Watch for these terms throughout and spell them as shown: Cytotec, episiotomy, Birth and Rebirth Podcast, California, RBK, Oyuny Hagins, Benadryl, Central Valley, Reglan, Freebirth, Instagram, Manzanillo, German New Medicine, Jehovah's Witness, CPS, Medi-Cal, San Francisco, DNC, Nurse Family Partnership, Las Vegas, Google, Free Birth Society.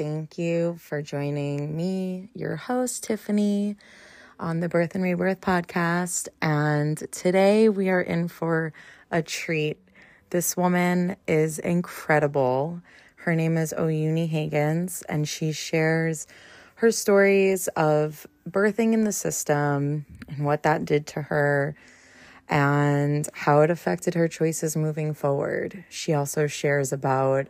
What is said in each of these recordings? Thank you for joining me, your host, Tiffany, on the Birth and Rebirth Podcast. And today we are in for a treat. This woman is incredible. Her name is Oyuny Hagins, and she shares her stories of birthing in the system and what that did to her and how it affected her choices moving forward. She also shares about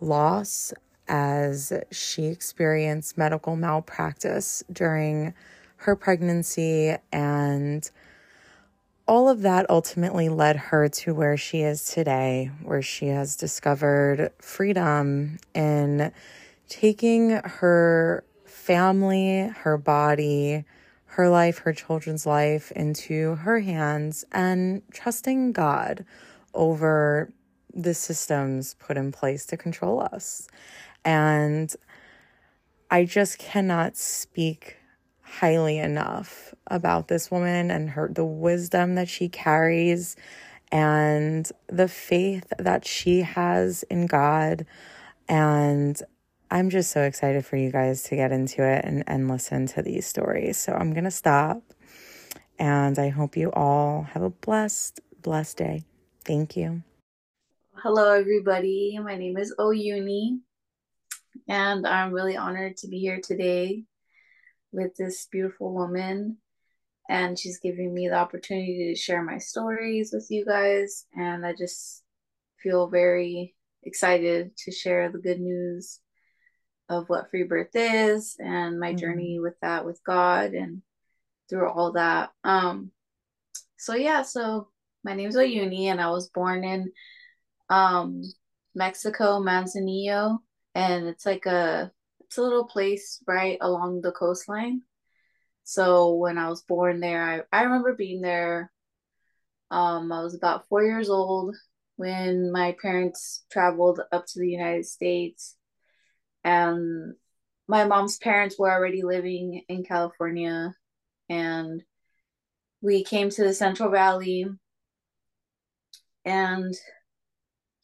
loss as she experienced medical malpractice during her pregnancy, and all of that ultimately led her to where she is today, where she has discovered freedom in taking her family, her body, her life, her children's life into her hands and trusting God over the systems put in place to control us. And I just cannot speak highly enough about this woman and the wisdom that she carries and the faith that she has in God. And I'm just so excited for you guys to get into it and listen to these stories. So I'm going to stop, and I hope you all have a blessed, blessed day. Thank you. Hello, everybody. My name is Oyuny, and I'm really honored to be here today with this beautiful woman, and she's giving me the opportunity to share my stories with you guys, and I just feel very excited to share the good news of what free birth is and my journey with that, with God, and through all that. So my name is Oyuny, and I was born in Mexico, Manzanillo, and it's a little place right along the coastline. So when I was born there, I remember being there. I was about 4 years old when my parents traveled up to the United States, and my mom's parents were already living in California, and we came to the Central Valley. And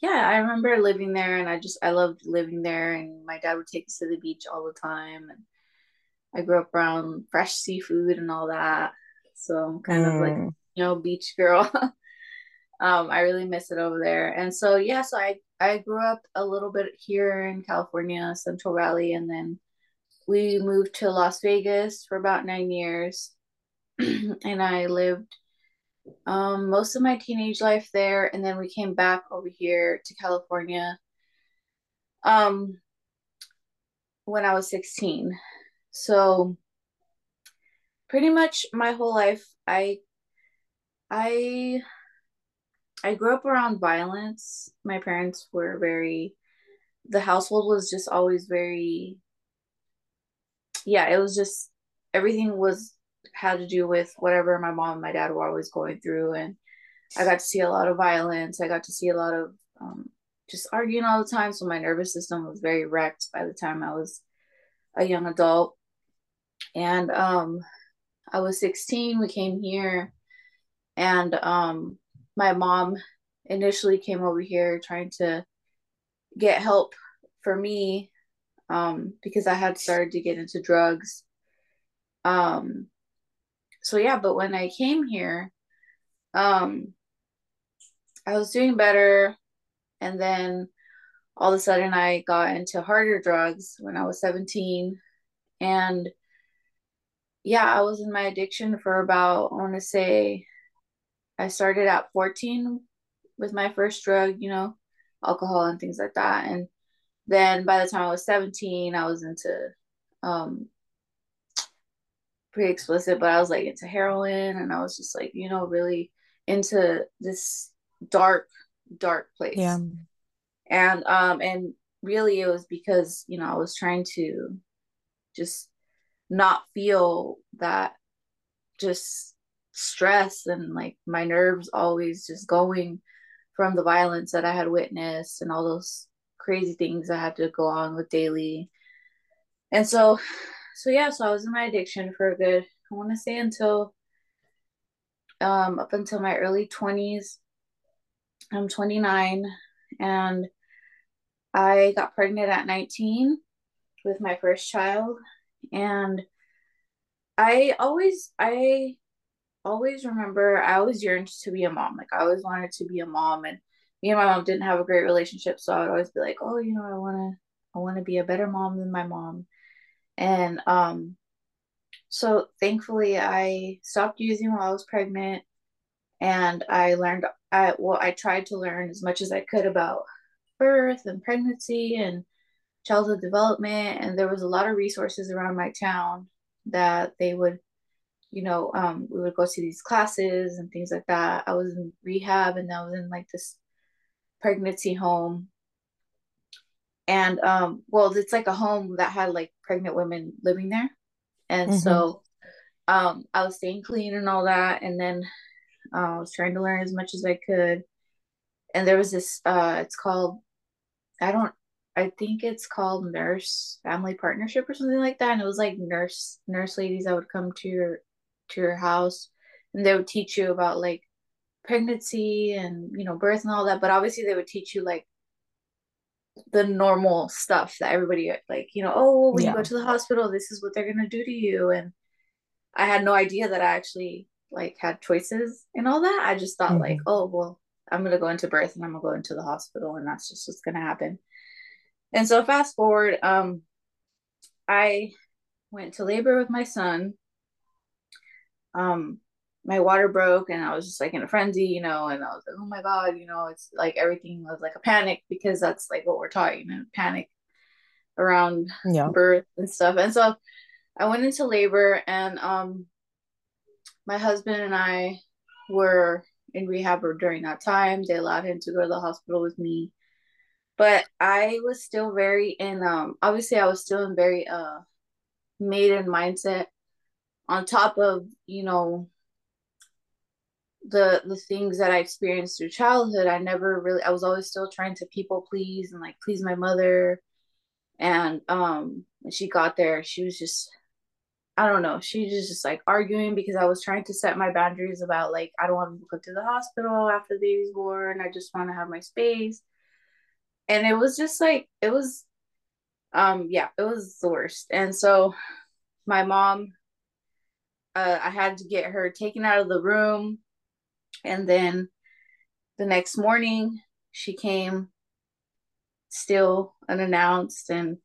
yeah, I remember living there, and I loved living there, and my dad would take us to the beach all the time, and I grew up around fresh seafood and all that, so I'm kind of like, beach girl. I really miss it over there. And so I grew up a little bit here in California, Central Valley, and then we moved to Las Vegas for about 9 years, and I lived most of my teenage life there, and then we came back over here to California when I was 16. So pretty much my whole life I grew up around violence. My parents were the household was just always very, it was just, everything was had to do with whatever my mom and my dad were always going through, and I got to see a lot of violence. I got to see a lot of just arguing all the time, so my nervous system was very wrecked by the time I was a young adult. And I was 16, we came here, and my mom initially came over here trying to get help for me because I had started to get into drugs. But when I came here, I was doing better, and then all of a sudden I got into harder drugs when I was 17, and I was in my addiction for about, I want to say, I started at 14 with my first drug, alcohol and things like that, and then by the time I was 17, I was into, pretty explicit, but I was like into heroin, and I was just like, really into this dark place. Yeah. And and really it was because I was trying to just not feel that just stress and like my nerves always just going from the violence that I had witnessed and all those crazy things I had to go on with daily. And so I was in my addiction for a good, I want to say until, up until my early 20s. I'm 29, and I got pregnant at 19, with my first child. And I always remember I always yearned to be a mom. Like I always wanted to be a mom, and me and my mom didn't have a great relationship. So I would always be like, oh, you know, I want to be a better mom than my mom. And so thankfully I stopped using while I was pregnant, and I tried to learn as much as I could about birth and pregnancy and childhood development. And there was a lot of resources around my town that they would, we would go to these classes and things like that. I was in rehab, and I was in like this pregnancy home. And, it's like a home that had like pregnant women living there. And mm-hmm. so, I was staying clean and all that. And then, I was trying to learn as much as I could. And there was this, it's called, I think it's called Nurse Family Partnership or something like that. And it was like nurse ladies that would come to your house, and they would teach you about like pregnancy and, birth and all that. But obviously they would teach you like the normal stuff that everybody like, when you go to the hospital, this is what they're going to do to you. And I had no idea that I actually like had choices and all that. I just thought mm-hmm. like, oh, well, I'm going to go into birth and I'm going to go into the hospital, and that's just what's going to happen. And so fast forward, I went to labor with my son. My water broke, and I was just like in a frenzy, and I was like, oh my God, it's like everything was like a panic, because that's like what we're taught, panic around birth and stuff. And so I went into labor, and my husband and I were in rehab during that time. They allowed him to go to the hospital with me. But I was still very maiden mindset, on top of, the things that I experienced through childhood. I was always still trying to people please and like please my mother. And when she got there, she was just, I don't know, she was just like arguing, because I was trying to set my boundaries about like, I don't want to go to the hospital after the baby's born. I just want to have my space. And it was just like, it was the worst. And so my mom, I had to get her taken out of the room. And then the next morning she came still unannounced, and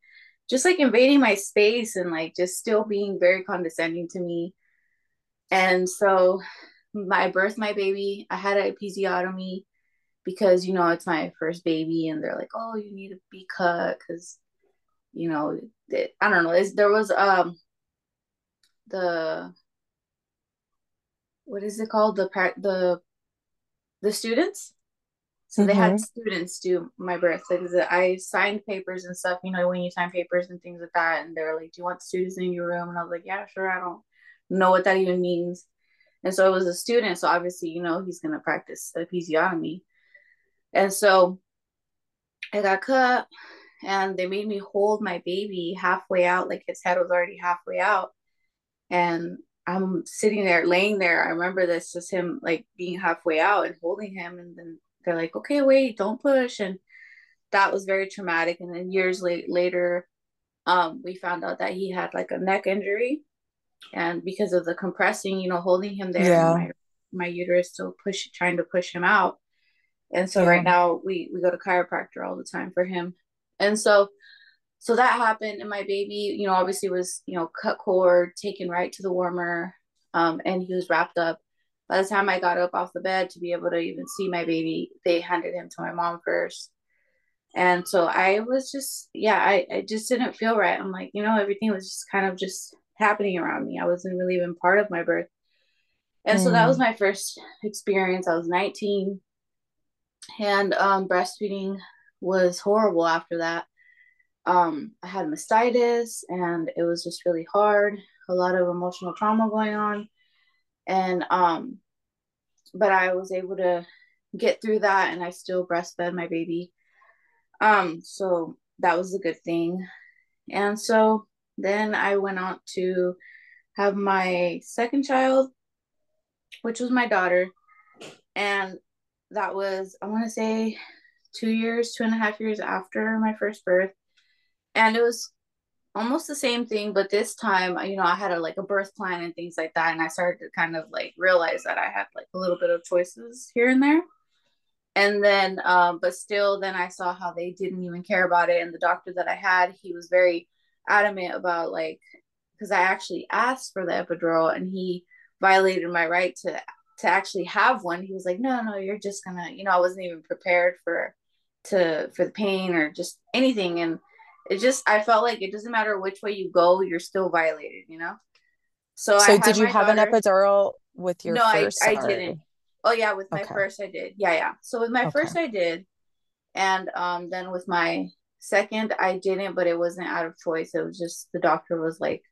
just like invading my space, and like just still being very condescending to me. And so I birthed my baby. I had an episiotomy, because it's my first baby, and they're like, oh, you need to be cut, because I don't know, there was the students, so mm-hmm. they had students do my birth, because I signed papers and stuff, when you sign papers and things like that, and they were like, do you want students in your room? And I was like, yeah, sure, I don't know what that even means. And so it was a student, so obviously, he's going to practice episiotomy. And so I got cut, and they made me hold my baby halfway out, like his head was already halfway out. And I'm sitting there, laying there. I remember this, just him like being halfway out and holding him. And then they're like, okay, wait, don't push. And that was very traumatic. And then years later, we found out that he had like a neck injury. And because of the compressing, holding him there, my uterus still trying to push him out. And so right now we go to chiropractor all the time for him. And so that happened. And my baby, obviously was, cut cord, taken right to the warmer. And he was wrapped up. By the time I got up off the bed to be able to even see my baby, they handed him to my mom first. And so I was just, I just didn't feel right. I'm like, everything was just kind of just happening around me. I wasn't really even part of my birth. And so that was my first experience. I was 19, and breastfeeding was horrible after that. I had mastitis, and it was just really hard, a lot of emotional trauma going on. And but I was able to get through that, and I still breastfed my baby. So that was a good thing. And so then I went on to have my second child, which was my daughter. And that was, I want to say, 2 and a half years after my first birth. And it was almost the same thing, but this time, you know, I had a birth plan and things like that. And I started to kind of realize that I had a little bit of choices here and there. And then, but still then I saw how they didn't even care about it. And the doctor that I had, he was very adamant about because I actually asked for the epidural and he violated my right to actually have one. He was like, no, you're just gonna, I wasn't even prepared for the pain or just anything. And it just, I felt like it doesn't matter which way you go, you're still violated, So did you have an epidural with your first? No, I didn't. Oh yeah. With my first I did. Yeah. So with my first I did. And then with my second I didn't, but it wasn't out of choice. It was just the doctor was like,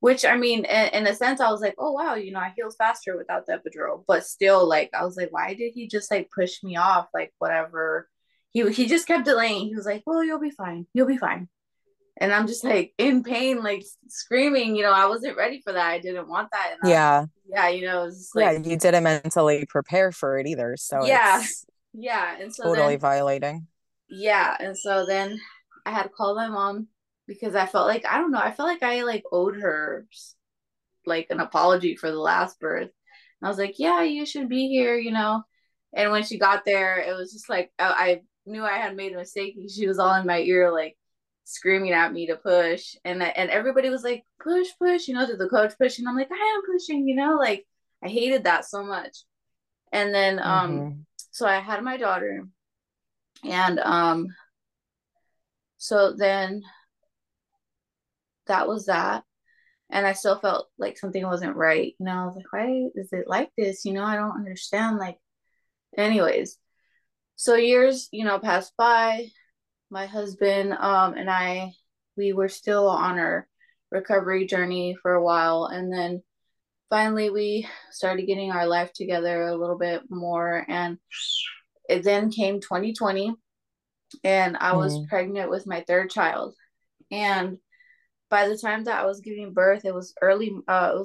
which I mean, in a sense I was like, oh wow, I healed faster without the epidural, but still I was like, why did he just push me off? Whatever. He just kept delaying. He was like, well, you'll be fine. You'll be fine. And I'm just in pain, screaming, I wasn't ready for that. I didn't want that. And it was just you didn't mentally prepare for it either. So yeah. And so totally then, violating. Yeah. And so then I had to call my mom because I felt I owed her an apology for the last birth. And I was like, yeah, you should be here, And when she got there, it was just I knew I had made a mistake. She was all in my ear, screaming at me to push. And everybody was like, push, to the coach pushing. I'm like, I am pushing, I hated that so much. And then, so I had my daughter and, so then that was that. And I still felt like something wasn't right. I was like, why is it like this? I don't understand. Anyways, so years, passed by. My husband and I, we were still on our recovery journey for a while. And then finally we started getting our life together a little bit more. And it then came 2020 and I was pregnant with my third child. And by the time that I was giving birth, it was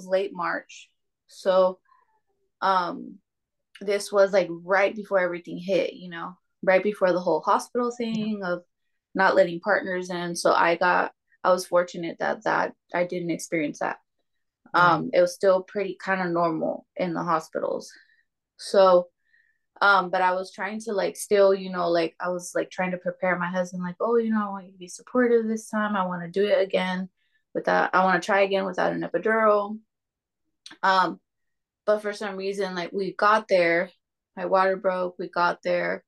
late March. So, this was right before everything hit, right before the whole hospital thing of not letting partners in. So I was fortunate that I didn't experience that. It was still pretty kind of normal in the hospitals. So, but I was trying to still, I was trying to prepare my husband, oh, I want you to be supportive this time. I want to do it again I want to try again without an epidural. But for some reason, we got there, my water broke, we got there.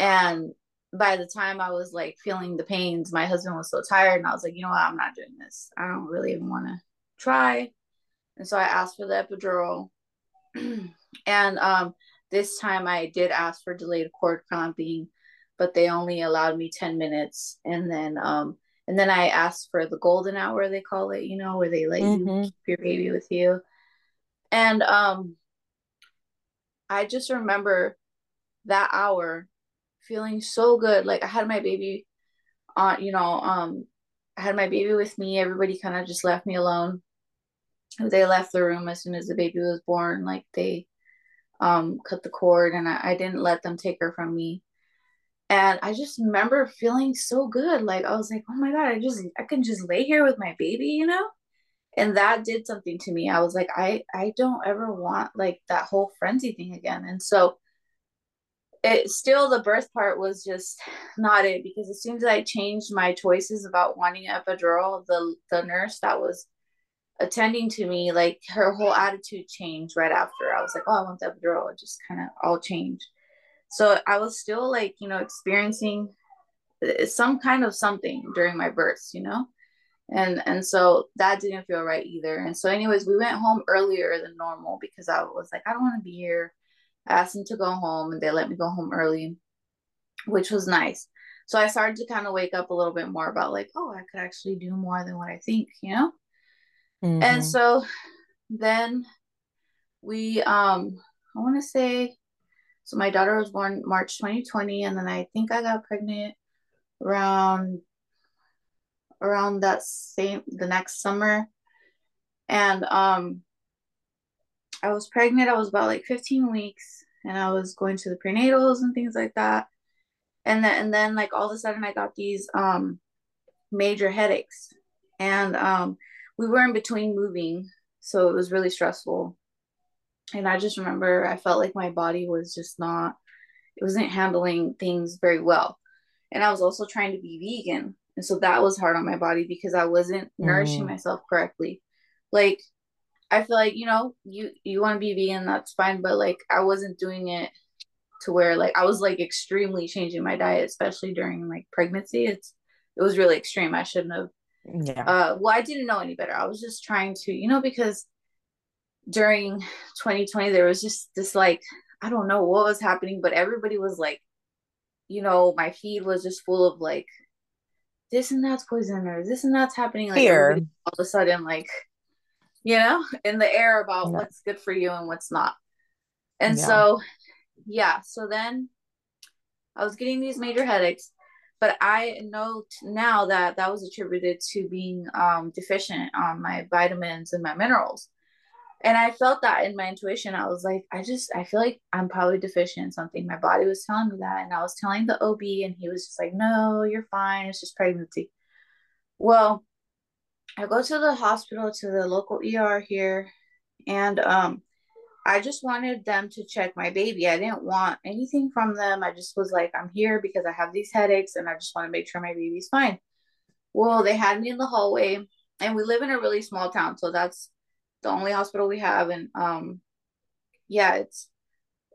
And by the time I was feeling the pains, my husband was so tired and I was like, you know what, I'm not doing this. I don't really even want to try. And so I asked for the epidural. And this time I did ask for delayed cord clamping, but they only allowed me 10 minutes. And then I asked for the golden hour, they call it, where they let you keep your baby with you. And I just remember that hour feeling so good. I had my baby on, I had my baby with me. Everybody kind of just left me alone. They left the room as soon as the baby was born. They cut the cord and I didn't let them take her from me. And I just remember feeling so good. I was like, oh my God, I can just lay here with my baby, And that did something to me. I was like, I don't ever want that whole frenzy thing again. And so it still, the birth part was just not it, because as soon as I changed my choices about wanting an epidural, the nurse that was attending to me, her whole attitude changed right after. I was like, oh, I want the epidural. It just kind of all changed. So I was still experiencing some kind of something during my births, And so that didn't feel right either. And so anyways, we went home earlier than normal because I was like, I don't want to be here. I asked them to go home and they let me go home early, which was nice. So I started to kind of wake up a little bit more about oh, I could actually do more than what I think, And so then we, I want to say, so my daughter was born March 2020. And then I think I got pregnant around that same, the next summer. And I was pregnant. I was about 15 weeks and I was going to the prenatals and things like that. And then all of a sudden I got these major headaches And we were in between moving, so it was really stressful. And I just remember I felt like my body was just it wasn't handling things very well. And I was also trying to be vegan. And so that was hard on my body because I wasn't nourishing myself correctly. Like, I feel like, you know, you want to be vegan, that's fine. But like, I wasn't doing it to where like, I was like extremely changing my diet, especially during like pregnancy. It was really extreme. I shouldn't have. Yeah. Well, I didn't know any better. I was just trying to, you know, because during 2020, there was just this, like, I don't know what was happening, but everybody was like, you know, my feed was just full of like, this and that's poison or this and that's happening. Like all of a sudden, like, you know, in the air about what's good for you and what's not. And so then I was getting these major headaches, but I know now that that was attributed to being deficient on my vitamins and my minerals. And I felt that in my intuition. I was like, I feel like I'm probably deficient in something. My body was telling me that. And I was telling the OB and he was just like, no, you're fine. It's just pregnancy. Well, I go to the hospital, to the local ER here. And I just wanted them to check my baby. I didn't want anything from them. I just was like, I'm here because I have these headaches and I just want to make sure my baby's fine. Well, they had me in the hallway, and we live in a really small town. So that's the only hospital we have, and it's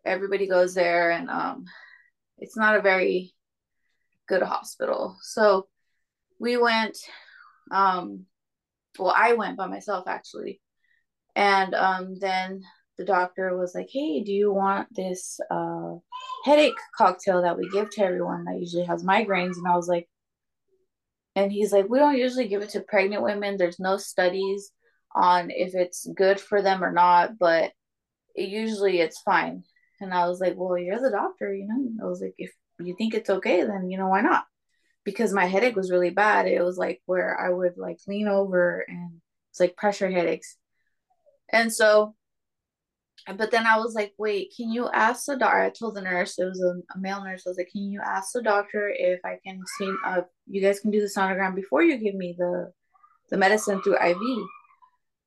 everybody goes there, and it's not a very good hospital. So we went, I went by myself actually, and then the doctor was like, hey, do you want this headache cocktail that we give to everyone that usually has migraines? And I was like, and he's like, we don't usually give it to pregnant women. There's no studies on if it's good for them or not, but usually it's fine. And I was like, well, you're the doctor, you know. I was like, if you think it's okay, then, you know, why not? Because my headache was really bad. It was like where I would like lean over and it's like pressure headaches. And so, but then I was like, wait, can you ask the doctor? I told the nurse, it was a male nurse. I was like, can you ask the doctor if I can see, you guys can do the sonogram before you give me the medicine through IV?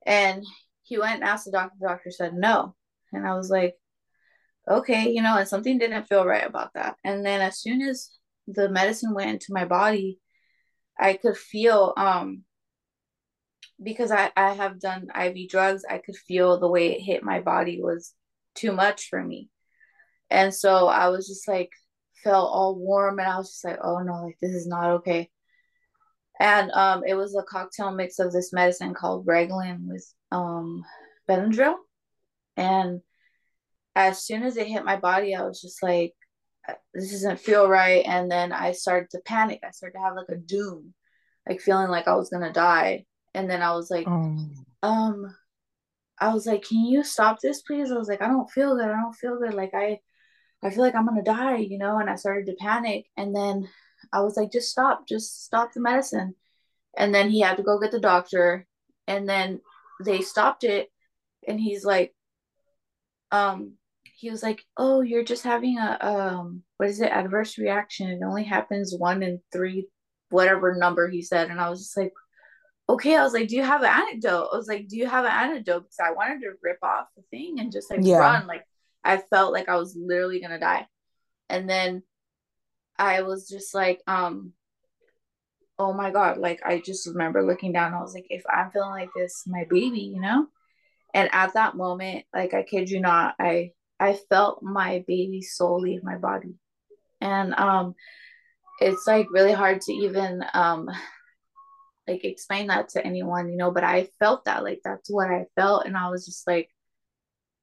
And he went and asked the doctor. The doctor said no. And I was like, okay, you know, and something didn't feel right about that. And then as soon as the medicine went into my body, I could feel, because I have done IV drugs, I could feel the way it hit my body was too much for me. And so I was just like, felt all warm. And I was just like, oh no, like this is not okay. And it was a cocktail mix of this medicine called Reglan with Benadryl. And as soon as it hit my body, I was just like, this doesn't feel right. And then I started to panic. I started to have like a doom, like feeling like I was going to die. And then I was like, I was like, can you stop this, please? I was like, I don't feel good. I don't feel good. Like, I feel like I'm going to die, you know? And I started to panic. And then I was like, just stop the medicine. And then he had to go get the doctor, and then they stopped it. And he's like, he was like, oh, you're just having a, adverse reaction. It only happens 1 in 3, whatever number he said. And I was just like, okay. I was like, do you have an antidote? Because I wanted to rip off the thing and just like run. Like I felt like I was literally going to die. And then I was just like, oh my God. Like, I just remember looking down. I was like, if I'm feeling like this, my baby, you know? And at that moment, like, I kid you not, I felt my baby soul leave my body. And, it's like really hard to even, like explain that to anyone, you know, but I felt that, like, that's what I felt. And I was just like,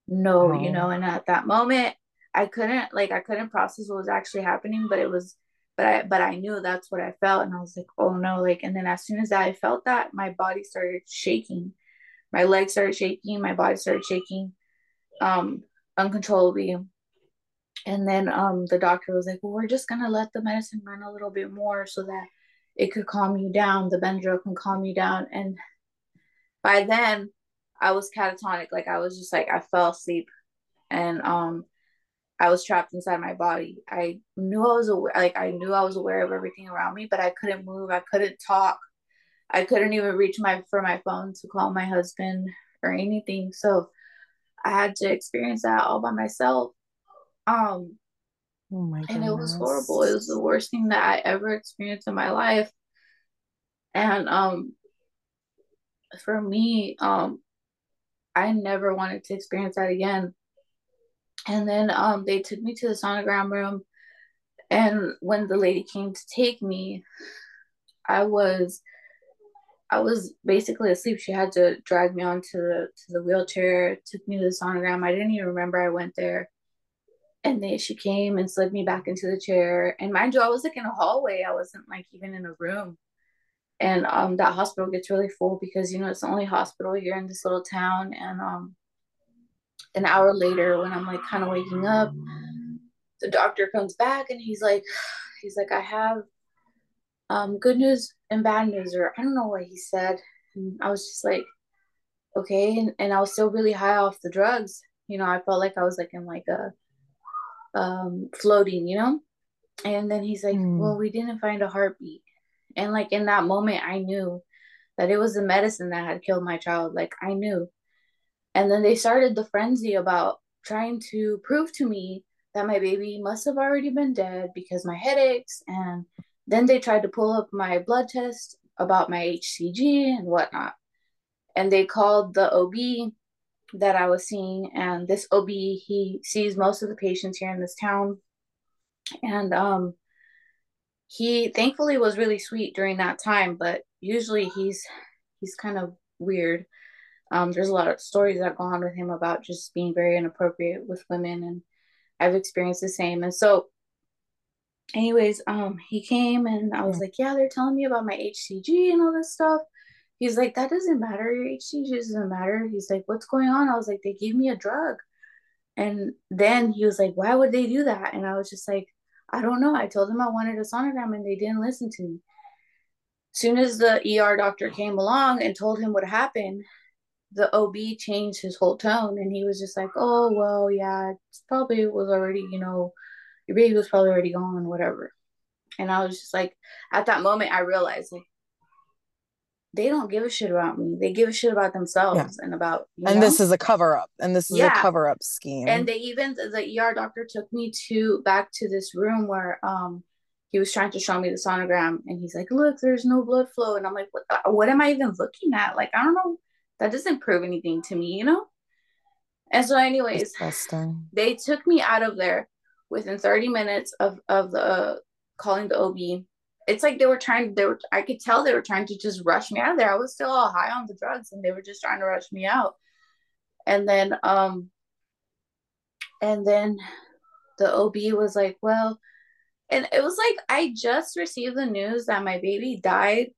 no, you know, and at that moment, I couldn't process what was actually happening, but I knew that's what I felt. And I was like, oh no. Like, and then as soon as I felt that, my body started shaking, my legs started shaking, my body started shaking, uncontrollably. And then, the doctor was like, well, we're just going to let the medicine run a little bit more so that it could calm you down. The Benadryl can calm you down. And by then I was catatonic. Like I was just like, I fell asleep and, I was trapped inside my body. I knew I was aware of everything around me, but I couldn't move. I couldn't talk. I couldn't even reach for my phone to call my husband or anything. So I had to experience that all by myself. Oh my goodness. And it was horrible. It was the worst thing that I ever experienced in my life. And for me, I never wanted to experience that again. And then they took me to the sonogram room. And when the lady came to take me, I was basically asleep. She had to drag me onto the wheelchair, took me to the sonogram. I didn't even remember I went there. And then she came and slid me back into the chair. And mind you, I was like in a hallway. I wasn't like even in a room. And that hospital gets really full because, you know, it's the only hospital here in this little town. And an hour later, when I'm like kind of waking up, the doctor comes back and he's like, I have good news and bad news, or I don't know what he said. And I was just like, okay. And I was still really high off the drugs. You know, I felt like I was like in like a floating, you know. And then he's like, well, we didn't find a heartbeat. And like in that moment, I knew that it was the medicine that had killed my child. Like I knew. And then they started the frenzy about trying to prove to me that my baby must have already been dead because my headaches. And then they tried to pull up my blood test about my HCG and whatnot. And they called the OB that I was seeing. And this OB, he sees most of the patients here in this town. And he thankfully was really sweet during that time, but usually he's kind of weird. There's a lot of stories that go on with him about just being very inappropriate with women, and I've experienced the same. And so anyways, he came and I was like, yeah, they're telling me about my HCG and all this stuff. He's like, that doesn't matter. Your HCG doesn't matter. He's like, what's going on? I was like, they gave me a drug. And then he was like, why would they do that? And I was just like, I don't know. I told them I wanted a sonogram and they didn't listen to me. Soon as the ER doctor came along and told him what happened, the OB changed his whole tone. And he was just like, oh, well, yeah, it's probably was already, you know, your baby was probably already gone, whatever. And I was just like, at that moment, I realized like, they don't give a shit about me. They give a shit about themselves and about, you know? This is a cover up, and this is a cover up scheme. And they even, the ER doctor took me back to this room where he was trying to show me the sonogram, and he's like, look, there's no blood flow. And I'm like, what am I even looking at? Like, I don't know. That doesn't prove anything to me, you know? And so anyways, they took me out of there within 30 minutes of calling the OB. It's like I could tell they were trying to just rush me out of there. I was still all high on the drugs and they were just trying to rush me out. And then the OB was like, well, and it was like, I just received the news that my baby died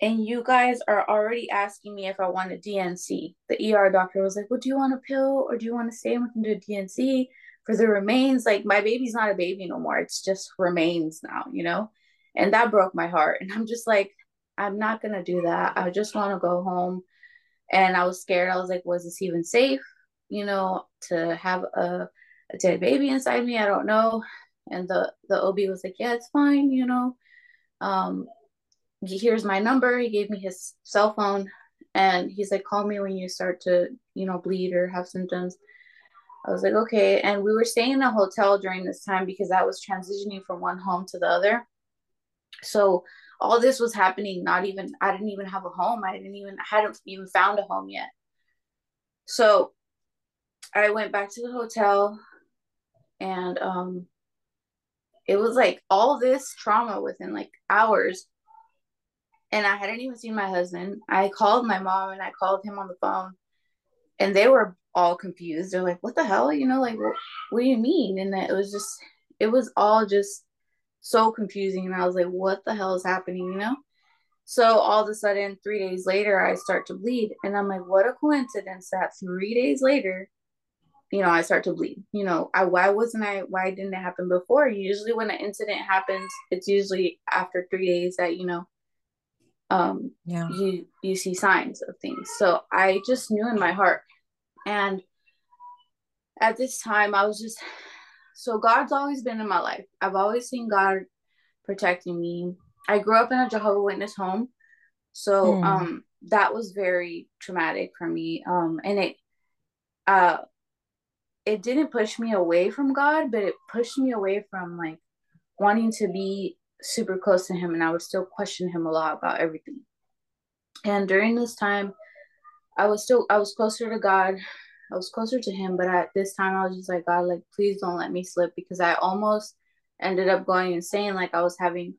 and you guys are already asking me if I want a DNC. The ER doctor was like, well, do you want a pill or do you want to stay and we can do a DNC for the remains? Like my baby's not a baby no more. It's just remains now, you know? And that broke my heart. And I'm just like, I'm not going to do that. I just want to go home. And I was scared. I was like, was this even safe, you know, to have a dead baby inside me? I don't know. And the OB was like, yeah, it's fine. You know, here's my number. He gave me his cell phone and he's like, call me when you start to, you know, bleed or have symptoms. I was like, okay. And we were staying in a hotel during this time because I was transitioning from one home to the other. So all this was happening, I didn't even have a home. I hadn't even found a home yet. So I went back to the hotel and it was like all this trauma within like hours. And I hadn't even seen my husband. I called my mom and I called him on the phone and they were all confused. They're like, what the hell? You know, like, what do you mean? And it was all just so confusing. And I was like, what the hell is happening, you know? So all of a sudden, 3 days later, I start to bleed. And I'm like, what a coincidence that 3 days later, you know, I start to bleed. You know, why didn't it happen before? Usually when an incident happens, it's usually after 3 days that, you know, you see signs of things. So I just knew in my heart. And at this time, I was just... So God's always been in my life. I've always seen God protecting me. I grew up in a Jehovah's Witness home. So that was very traumatic for me. And it didn't push me away from God, but it pushed me away from like wanting to be super close to him. And I would still question him a lot about everything. And during this time, I was closer to God. I was closer to him. But at this time, I was just like, God, like, please don't let me slip, because I almost ended up going insane. Like, I was having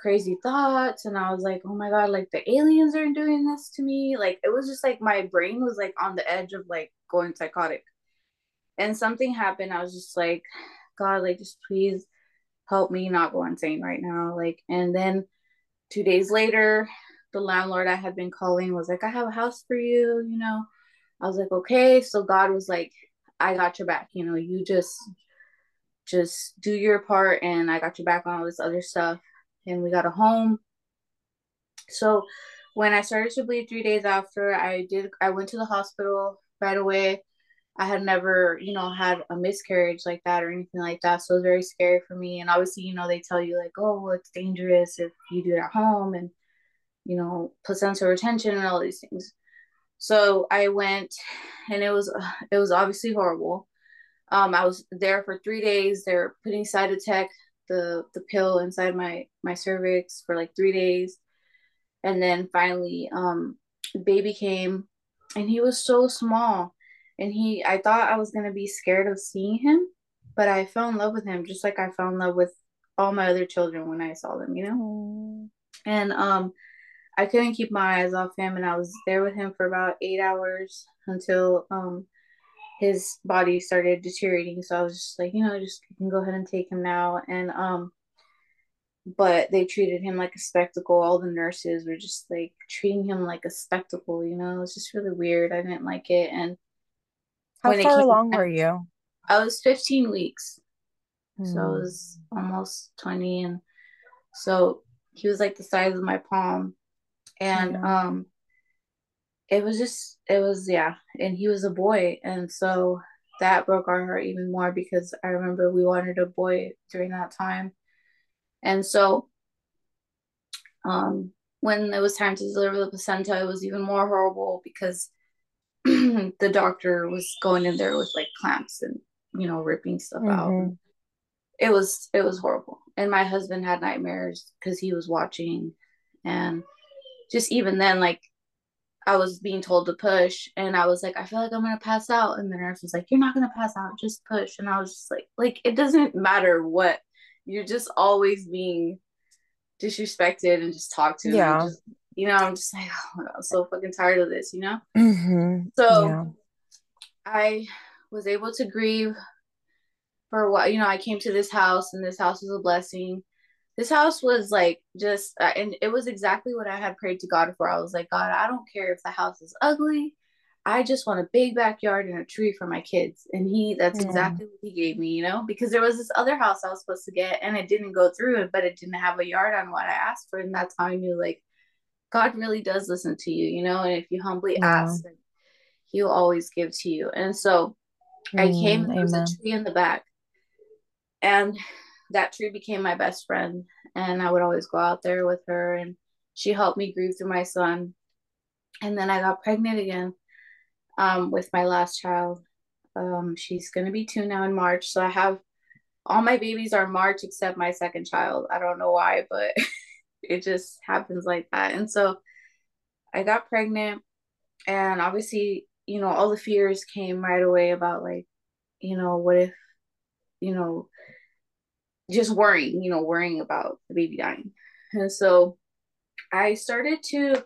crazy thoughts, and I was like, oh my God, like, the aliens are doing this to me. Like, it was just like my brain was like on the edge of like going psychotic. And something happened. I was just like, God, like, just please help me not go insane right now. Like, and then 2 days later, the landlord I had been calling was like, I have a house for you, you know. I was like, okay. So God was like, I got your back, you know, you just do your part, and I got your back on all this other stuff. And we got a home. So when I started to bleed 3 days after, I went to the hospital right away. I had never, you know, had a miscarriage like that or anything like that. So it was very scary for me. And obviously, you know, they tell you like, oh, well, it's dangerous if you do it at home, and, you know, placenta retention and all these things. So I went, and it was obviously horrible. I was there for 3 days. They were putting Cytotec, the pill, inside my cervix for like 3 days. And then finally, baby came, and he was so small. And I thought I was going to be scared of seeing him, but I fell in love with him, just like I fell in love with all my other children when I saw them, you know? And I couldn't keep my eyes off him, and I was there with him for about 8 hours until his body started deteriorating. So I was just like, you know, just you can go ahead and take him now. And but they treated him like a spectacle. All the nurses were just like treating him like a spectacle, you know? It was just really weird. I didn't like it. And how far along were you? I was 15 weeks. So I was almost 20. And so he was like the size of my palm. And it was, and he was a boy. And so that broke our heart even more, because I remember we wanted a boy during that time. And so when it was time to deliver the placenta, it was even more horrible, because the doctor was going in there with like clamps and, you know, ripping stuff out. It was horrible. And my husband had nightmares because he was watching. And just even then, like, I was being told to push, and I was like, I feel like I'm going to pass out. And the nurse was like, you're not going to pass out, just push. And I was just like, it doesn't matter what, you're just always being disrespected and just talked to. Yeah. And just, you know, I'm just like, oh, I'm so fucking tired of this, you know? So yeah. I was able to grieve for a while. You know, I came to this house, and this house was a blessing. This house was like just, and it was exactly what I had prayed to God for. I was like, God, I don't care if the house is ugly. I just want a big backyard and a tree for my kids. And that's exactly what he gave me, you know, because there was this other house I was supposed to get, and it didn't go through, but it didn't have a yard on what I asked for. And that's how I knew, like, God really does listen to you, you know, and if you humbly ask, he'll always give to you. And so I came, and there was a tree in the back, and that tree became my best friend. And I would always go out there with her, and she helped me grieve through my son. And then I got pregnant again with my last child. She's going to be 2 now in March. So I have all my babies are March except my second child. I don't know why, but it just happens like that. And so I got pregnant, and obviously, you know, all the fears came right away about, like, you know, what if, you know, just worrying about the baby dying. And so I started to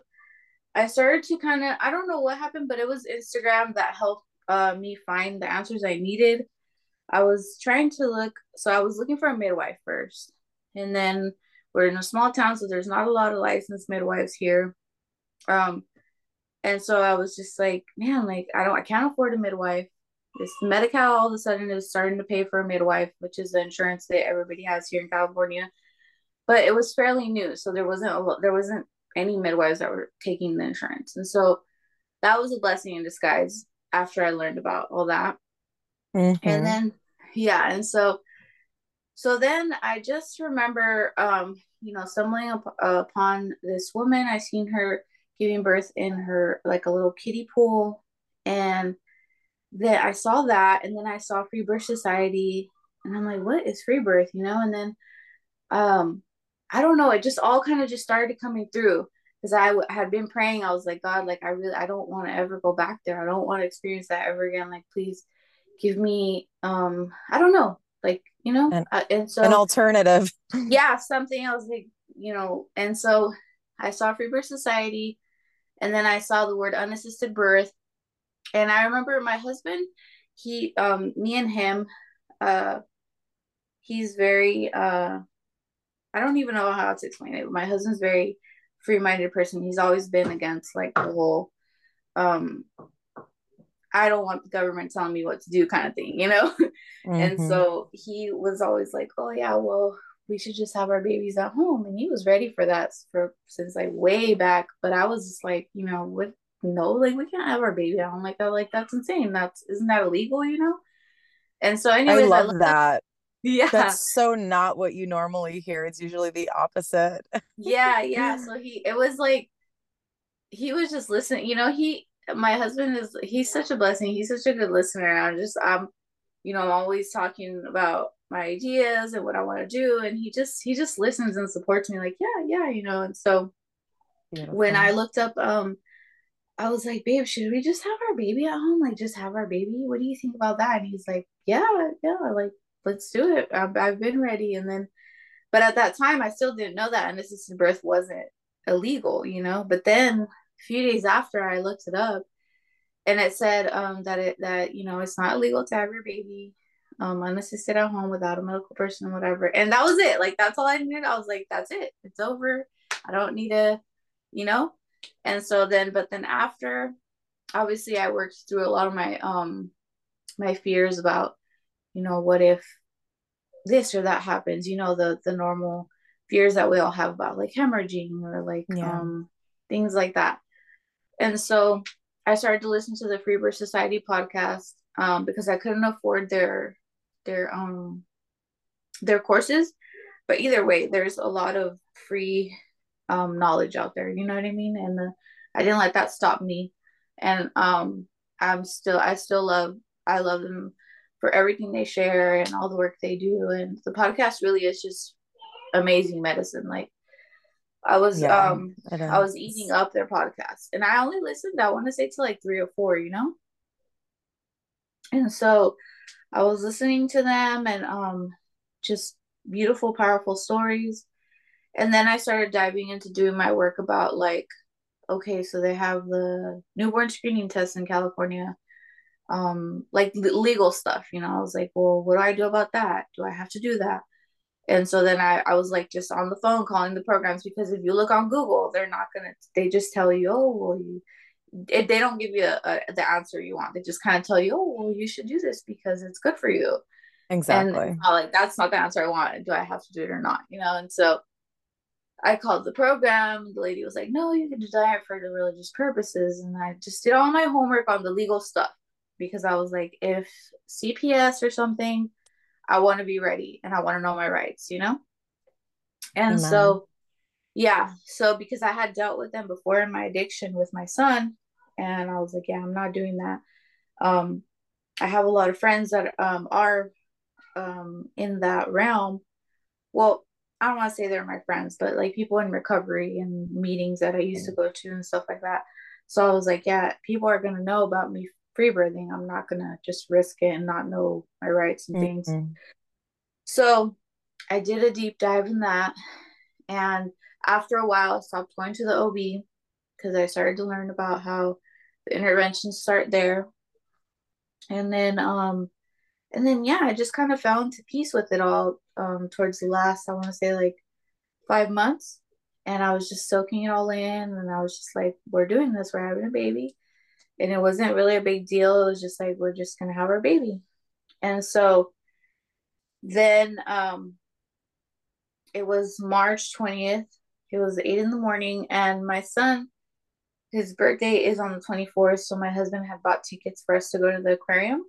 kind of, I don't know what happened, but it was Instagram that helped me find the answers I needed. I was trying to look. So I was looking for a midwife first, and then we're in a small town, so there's not a lot of licensed midwives here. And so I was just like, man, like, I can't afford a midwife. This Medi-Cal all of a sudden is starting to pay for a midwife, which is the insurance that everybody has here in California. But it was fairly new, so there wasn't any midwives that were taking the insurance. And so that was a blessing in disguise after I learned about all that. And then, yeah. And so then I just remember you know, stumbling upon this woman. I seen her giving birth in her, like, a little kiddie pool. And then I saw that, and then I saw Free Birth Society, and I'm like, what is free birth, you know? And then I don't know, it just all kind of just started coming through, because I had been praying. I was like, God, like, I don't want to ever go back there. I don't want to experience that ever again. Like, please give me, I don't know, like, you know, and so an alternative. Yeah, something. I was like, you know, and so I saw Free Birth Society, and then I saw the word unassisted birth. And I remember my husband, he, me and him, he's very, I don't even know how to explain it. My husband's very free-minded person. He's always been against, like, the whole, I don't want the government telling me what to do kind of thing, you know? Mm-hmm. And so he was always like, oh yeah, well, we should just have our babies at home. And he was ready for that since like way back. But I was just like, you know, what? No, like, we can't have our baby at home like that. Like, that's insane. Isn't that illegal, you know? And so anyways, I love that. Yeah. That's so not what you normally hear. It's usually the opposite. Yeah. Yeah. So it was like, he was just listening, you know, my husband he's such a blessing. He's such a good listener. I'm you know, I'm always talking about my ideas and what I want to do. And he just listens and supports me, like, yeah, you know? And so Beautiful. When I looked up, I was like, babe, should we just have our baby at home? Like, just have our baby. What do you think about that? And he's like, yeah. Like, let's do it. I've been ready. And then, but at that time, I still didn't know that unassisted birth wasn't illegal, you know? But then a few days after, I looked it up, and it said that you know, it's not illegal to have your baby unassisted at home without a medical person, whatever. And that was it. Like, that's all I needed. I was like, that's it. It's over. I don't need to, you know? And so then, but then after, obviously, I worked through a lot of my my fears about, you know, what if this or that happens, you know, the normal fears that we all have about, like, hemorrhaging or like things like that. And so I started to listen to the Free Birth Society podcast because I couldn't afford their courses. But either way, there's a lot of free knowledge out there, you know what I mean? And I didn't let that stop me. And I love them for everything they share and all the work they do. And the podcast really is just amazing medicine. Like, I was eating up their podcast, and I only listened, I want to say, to like 3 or 4, you know? And so I was listening to them, and just beautiful, powerful stories. And then I started diving into doing my work about, like, okay, so they have the newborn screening test in California, like legal stuff, you know? I was like, well, what do I do about that? Do I have to do that? And so then I was like, just on the phone calling the programs, because if you look on Google, they're not going to, they just tell you, oh, well, they don't give you the answer you want. They just kind of tell you, oh, well, you should do this because it's good for you. Exactly. And I'm like, that's not the answer I want. Do I have to do it or not? You know? And so I called the program. The lady was like, no, you can deny it for the religious purposes. And I just did all my homework on the legal stuff, because I was like, if CPS or something, I want to be ready and I want to know my rights, you know? And Amen. So, yeah. So because I had dealt with them before in my addiction with my son, and I was like, yeah, I'm not doing that. I have a lot of friends that are in that realm. Well, I don't want to say they're my friends, but like people in recovery and meetings that I used to go to and stuff like that. So I was like, yeah, people are going to know about me free birthing. I'm not going to just risk it and not know my rights and things. Mm-hmm. So I did a deep dive in that. And after a while, I stopped going to the OB because I started to learn about how the interventions start there. And then, yeah, I just kind of fell into peace with it all towards the last, I want to say, like 5 months. And I was just soaking it all in. And I was just like, we're doing this. We're having a baby. And it wasn't really a big deal. It was just like, we're just going to have our baby. And so then it was March 20th. It was 8 a.m. And my son, his birthday is on the 24th. So my husband had bought tickets for us to go to the aquarium.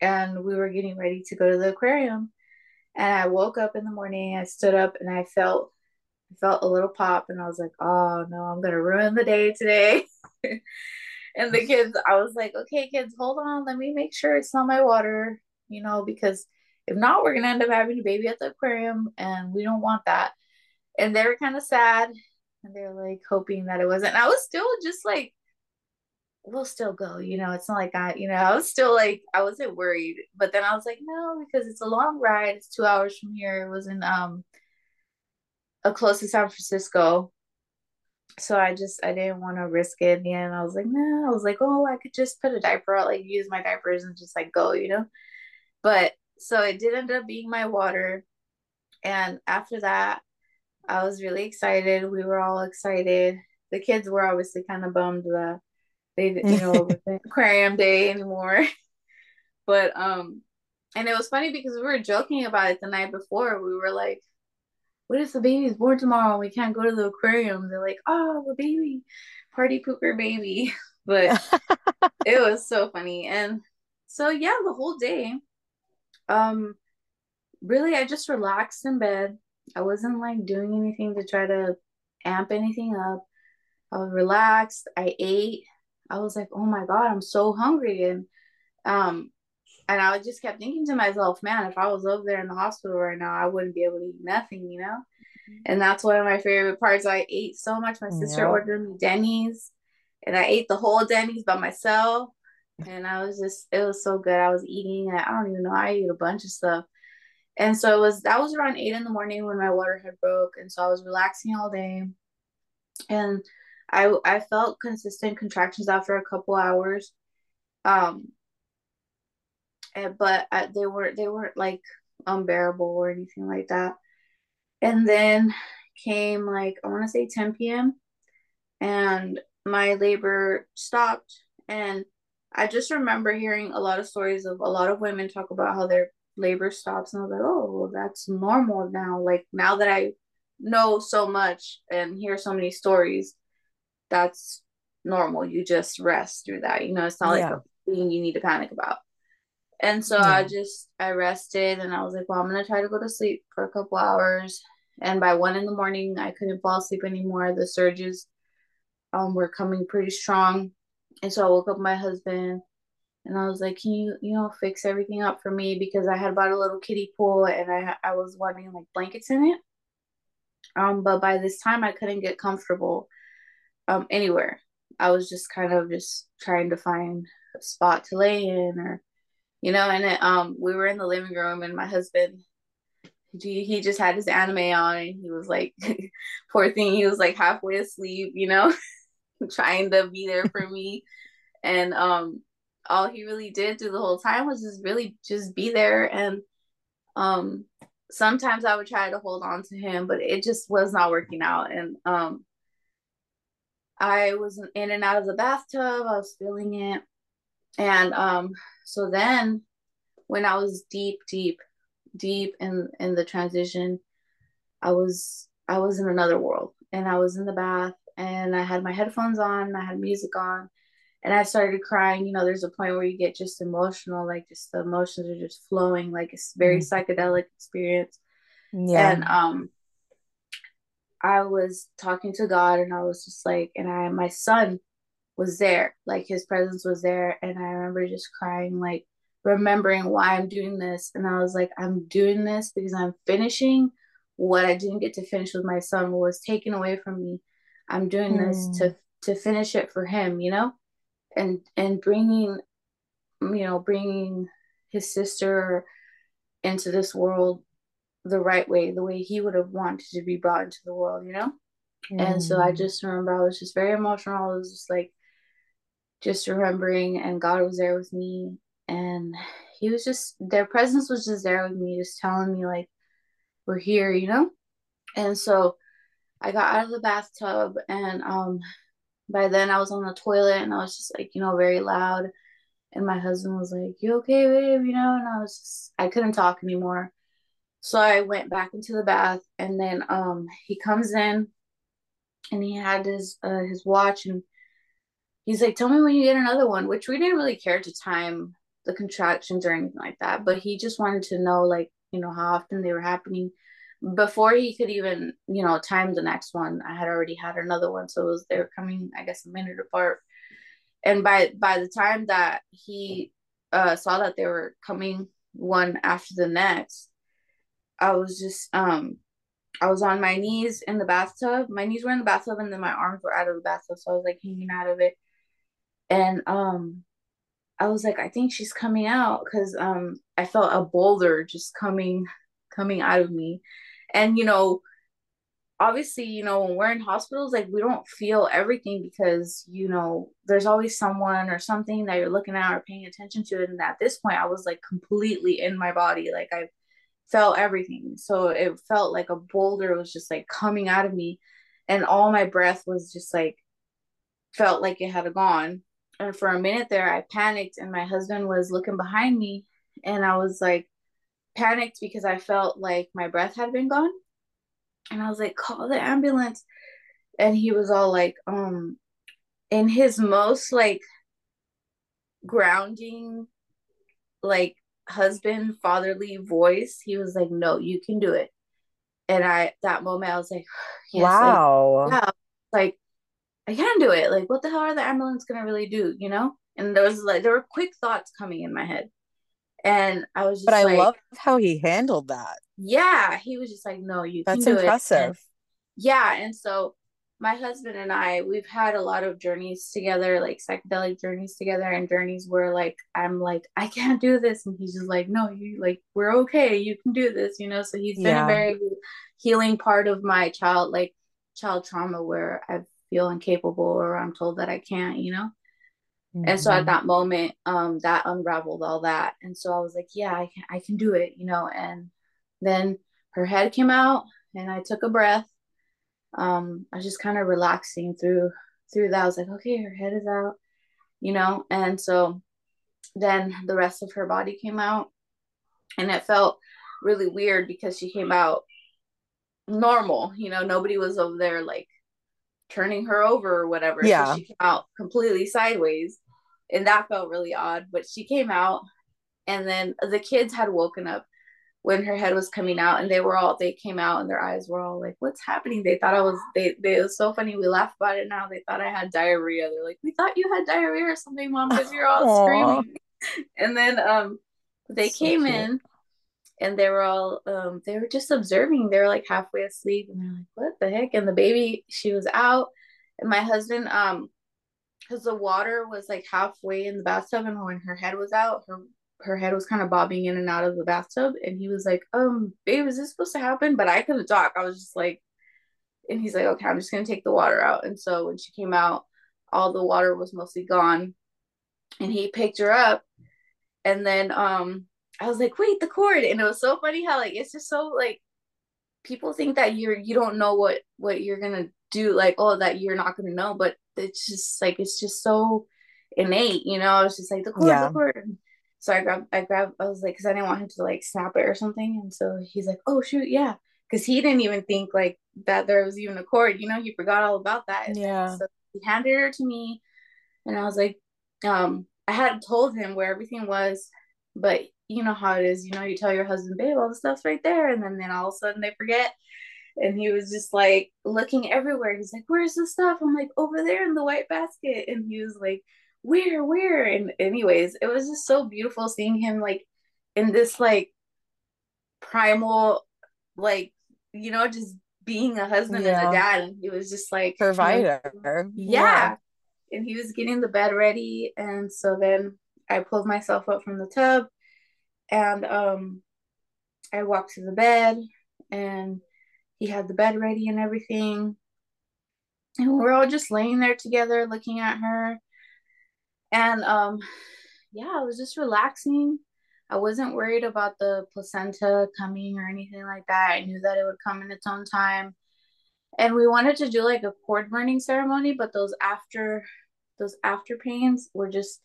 And we were getting ready to go to the aquarium. And I woke up in the morning, I stood up, and I felt I felt a little pop, and I was like, oh no, I'm gonna ruin the day today. And the kids, I was like, okay kids, hold on, let me make sure it's not my water, you know, because if not, we're gonna end up having a baby at the aquarium, and we don't want that. And they were kind of sad, and they're like hoping that it wasn't. And I was still just like, we'll still go, you know, it's not like I, you know, I was still like, I wasn't worried. But then I was like, no, because it's a long ride, it's 2 hours from here. It was in close to San Francisco, so I didn't want to risk it. And I was like, no, I was like, oh, I could just put a diaper out, like use my diapers and just like go, you know. But so it did end up being my water, and after that I was really excited. We were all excited. The kids were obviously kind of bummed that they didn't, you know, aquarium day anymore. But and it was funny because we were joking about it the night before. We were like, what if the baby's born tomorrow and we can't go to the aquarium? They're like, oh, the baby, party pooper baby. But it was so funny. And so, yeah, the whole day, really, I just relaxed in bed. I wasn't like doing anything to try to amp anything up. I was relaxed. I ate. I was like, oh my God, I'm so hungry. And I just kept thinking to myself, man, if I was over there in the hospital right now, I wouldn't be able to eat nothing, you know? Mm-hmm. And that's one of my favorite parts. I ate so much. My sister ordered me Denny's, and I ate the whole Denny's by myself. And I was just, it was so good. I was eating, I don't even know, I ate a bunch of stuff. And so that was around 8 a.m. when my water had broke. And so I was relaxing all day. And I felt consistent contractions after a couple hours. But they weren't like unbearable or anything like that. And then came like, I want to say 10 p.m. and my labor stopped. And I just remember hearing a lot of stories of a lot of women talk about how their labor stops. And I was like, oh, that's normal now. Like, now that I know so much and hear so many stories, that's normal. You just rest through that. You know, it's not like a thing you need to panic about. And so I rested, and I was like, well, I'm going to try to go to sleep for a couple hours. And by 1 a.m, I couldn't fall asleep anymore. The surges were coming pretty strong. And so I woke up my husband, and I was like, can you, you know, fix everything up for me? Because I had bought a little kiddie pool, and I was wanting like blankets in it. But by this time I couldn't get comfortable anywhere. I was just kind of just trying to find a spot to lay in, or, you know. And we were in the living room, and my husband, he just had his anime on, and he was like, poor thing, he was like halfway asleep, you know, trying to be there for me. And all he really did through the whole time was just really just be there. And sometimes I would try to hold on to him, but it just was not working out. And I was in and out of the bathtub. I was feeling it. And so then when I was deep in the transition, I was in another world. And I was in the bath, and I had my headphones on, and I had music on, and I started crying. You know, there's a point where you get just emotional, like just the emotions are just flowing, like it's very psychedelic experience. Yeah. And I was talking to God, and I was just like, and my son was there, like his presence was there. And I remember just crying, like remembering why I'm doing this. And I was like, I'm doing this because I'm finishing what I didn't get to finish with my son, what was taken away from me. I'm doing this to finish it for him, you know, and bringing his sister into this world the right way, the way he would have wanted to be brought into the world, you know? And so I just remember I was just very emotional. I was just like, just remembering, and God was there with me, and he was just, their presence was just there with me, just telling me like, we're here, you know? And so I got out of the bathtub, and by then I was on the toilet, and I was just like, you know, very loud. And my husband was like, you okay, babe? You know? And I was just, I couldn't talk anymore. So I went back into the bath, and then he comes in, and he had his watch, and he's like, tell me when you get another one, which we didn't really care to time the contractions or anything like that. But he just wanted to know, like, you know, how often they were happening. before he could even, you know, time the next one, I had already had another one. So it was, they were coming, I guess, a minute apart. And by the time that he saw that they were coming one after the next, I was just, I was on my knees in the bathtub. My knees were in the bathtub and then my arms were out of the bathtub. So I was like hanging out of it. And I was like, I think she's coming out, because I felt a boulder just coming out of me. And, you know, obviously, you know, when we're in hospitals, like, we don't feel everything because, you know, there's always someone or something that you're looking at or paying attention to. And at this point, I was like completely in my body. Like, I felt everything. So it felt like a boulder was just like coming out of me, and all my breath was just like, felt like it had gone. And for a minute there, I panicked, and my husband was looking behind me, and I was like panicked because I felt like my breath had been gone. And I was like, call the ambulance. And he was all like, in his most like grounding, like husband, fatherly voice, he was like, no, you can do it. And I, that moment, I was like, yes, wow, like I can do it. Like, what the hell are the ambulance gonna really do, you know? And there was like, there were quick thoughts coming in my head, and I was just, but I like, love how he handled that. Yeah, he was just like, no, you can do it. That's impressive. And, yeah, and so my husband and I, we've had a lot of journeys together, like psychedelic journeys together, and journeys where like I'm like, I can't do this, and he's just like, no, you, like, we're okay, you can do this, you know. So he's been a very healing part of my child trauma, where I've feel incapable or I'm told that I can't, you know. And so at that moment, that unraveled all that. And so I was like, yeah, I can do it, you know. And then her head came out, and I took a breath. I was just kind of relaxing through that. I was like, okay, her head is out, you know. And so then the rest of her body came out, and it felt really weird because she came out normal, you know. Nobody was over there like turning her over or whatever. So she came out completely sideways, and that felt really odd. But she came out, and then the kids had woken up when her head was coming out, and they came out, and their eyes were all like, what's happening? They thought I was, it was so funny, we laugh about it now, they thought I had diarrhea. They're like, we thought you had diarrhea or something, Mom, because you're all screaming. And then they came in, and they were all, they were just observing. They were like halfway asleep, and they're like, what the heck? And the baby, she was out. And my husband, because the water was like halfway in the bathtub, and when her head was out, her head was kind of bobbing in and out of the bathtub. And he was like, babe, is this supposed to happen? But I couldn't talk. I was just like, and he's like, okay, I'm just going to take the water out. And so when she came out, all the water was mostly gone, and he picked her up. And then, I was like, wait, the cord. And it was so funny how like, it's just so like, people think that you don't know what you're gonna do, like, oh, that you're not gonna know, but it's just like, it's just so innate, you know. I was just like, the cord. So I grabbed, I was like, because I didn't want him to like snap it or something. And so he's like, oh shoot, yeah, because he didn't even think like that there was even a cord, you know. He forgot all about that. Yeah. So he handed her to me, and I was like, I had told him where everything was, but you know how it is, you know, you tell your husband, babe, all the stuff's right there, and then all of a sudden they forget. And he was just like looking everywhere. He's like, where's the stuff? I'm like, over there in the white basket. And he was like, where? And anyways, it was just so beautiful seeing him like in this like primal, like, you know, just being a husband and a dad. And he was just like provider. Yeah. And he was getting the bed ready. And so then I pulled myself up from the tub, and I walked to the bed, and he had the bed ready and everything, and we're all just laying there together looking at her. And I was just relaxing. I wasn't worried about the placenta coming or anything like that. I knew that it would come in its own time, and we wanted to do like a cord burning ceremony, but those after pains were just,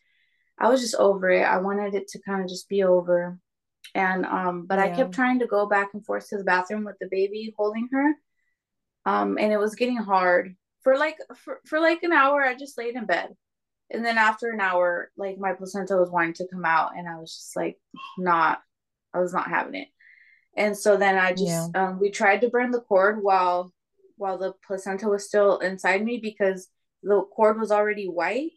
I was just over it. I wanted it to kind of just be over. And, but I kept trying to go back and forth to the bathroom with the baby holding her. And it was getting hard for like an hour. I just laid in bed. And then after an hour, like my placenta was wanting to come out, and I was just like, I was not having it. And so then I just, we tried to burn the cord while the placenta was still inside me, because the cord was already white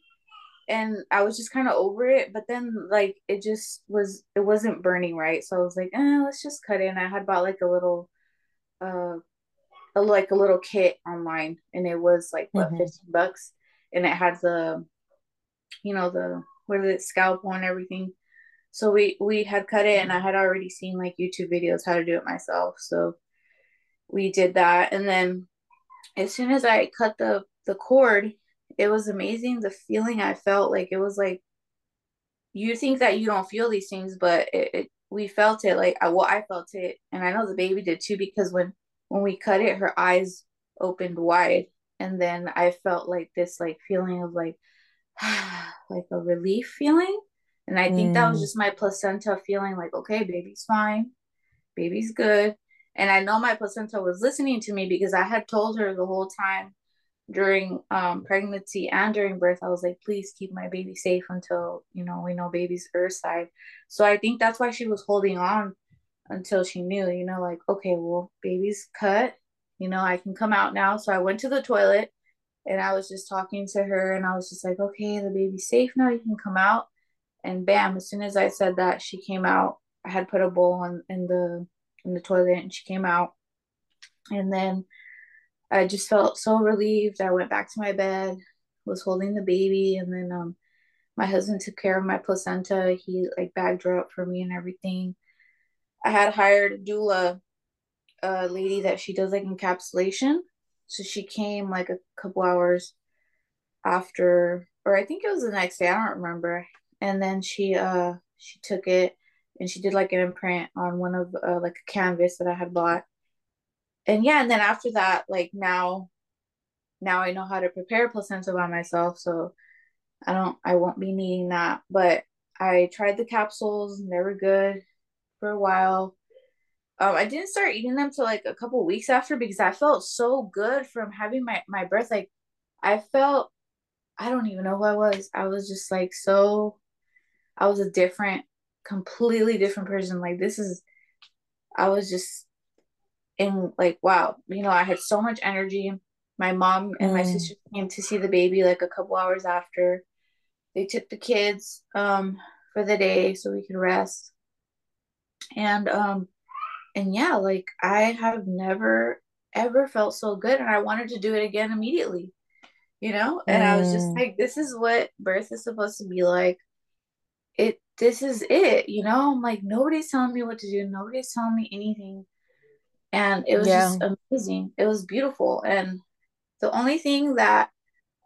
and I was just kind of over it. But then like, it just was, it wasn't burning right. So I was like, let's just cut it. And I had bought like a little kit online, and it was like $15, and it had the, the scalpel and everything. So we had cut it, and I had already seen like YouTube videos how to do it myself. So we did that. And then as soon as I cut the cord, it was amazing. The feeling I felt, like, it was like, you think that you don't feel these things, but we felt it. Like I felt it. And I know the baby did too, because when we cut it, her eyes opened wide. And then I felt like this, like, feeling of like, like a relief feeling. And I think that was just my placenta feeling like, okay, baby's fine. Baby's good. And I know my placenta was listening to me, because I had told her the whole time during pregnancy and during birth, I was like, please keep my baby safe until, we know baby's earth side. So I think that's why she was holding on until she knew, like, okay, well, baby's cut, I can come out now. So I went to the toilet and I was just talking to her, and I was just like, okay, the baby's safe now. You can come out. And bam, as soon as I said that, she came out. I had put a bowl in the toilet, and she came out. And then I just felt so relieved. I went back to my bed, was holding the baby. And then my husband took care of my placenta. He like bagged her up for me and everything. I had hired a doula, a lady that she does like encapsulation. So she came like a couple hours after, or I think it was the next day. I don't remember. And then she took it, and she did like an imprint on one of like a canvas that I had bought. And yeah, and then after that, like now I know how to prepare placenta by myself. So I won't be needing that. But I tried the capsules, and they were good for a while. I didn't start eating them till like a couple weeks after, because I felt so good from having my birth. Like I don't even know who I was. I was just like, so I was completely different person. Like I was just in like, wow, I had so much energy. My mom and my sister came to see the baby like a couple hours after. They took the kids for the day so we could rest. And yeah, like I have never ever felt so good, and I wanted to do it again immediately, and I was just like, this is what birth is supposed to be like. This is it, I'm like, nobody's telling me what to do. Nobody's telling me anything. And it was just amazing. It was beautiful. And the only thing that,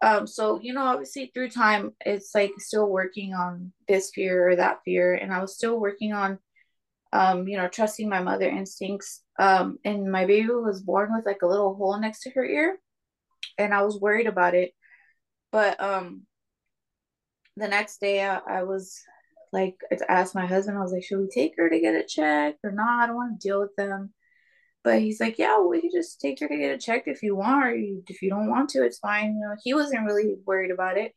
obviously through time, it's like still working on this fear or that fear. And I was still working on, trusting my mother instincts. And my baby was born with like a little hole next to her ear, and I was worried about it. But, the next day I was like, I asked my husband, I was like, should we take her to get it checked or not? I don't want to deal with them. But he's like, yeah, we can just take her to get it checked if you want, or if you don't want to, it's fine. He wasn't really worried about it.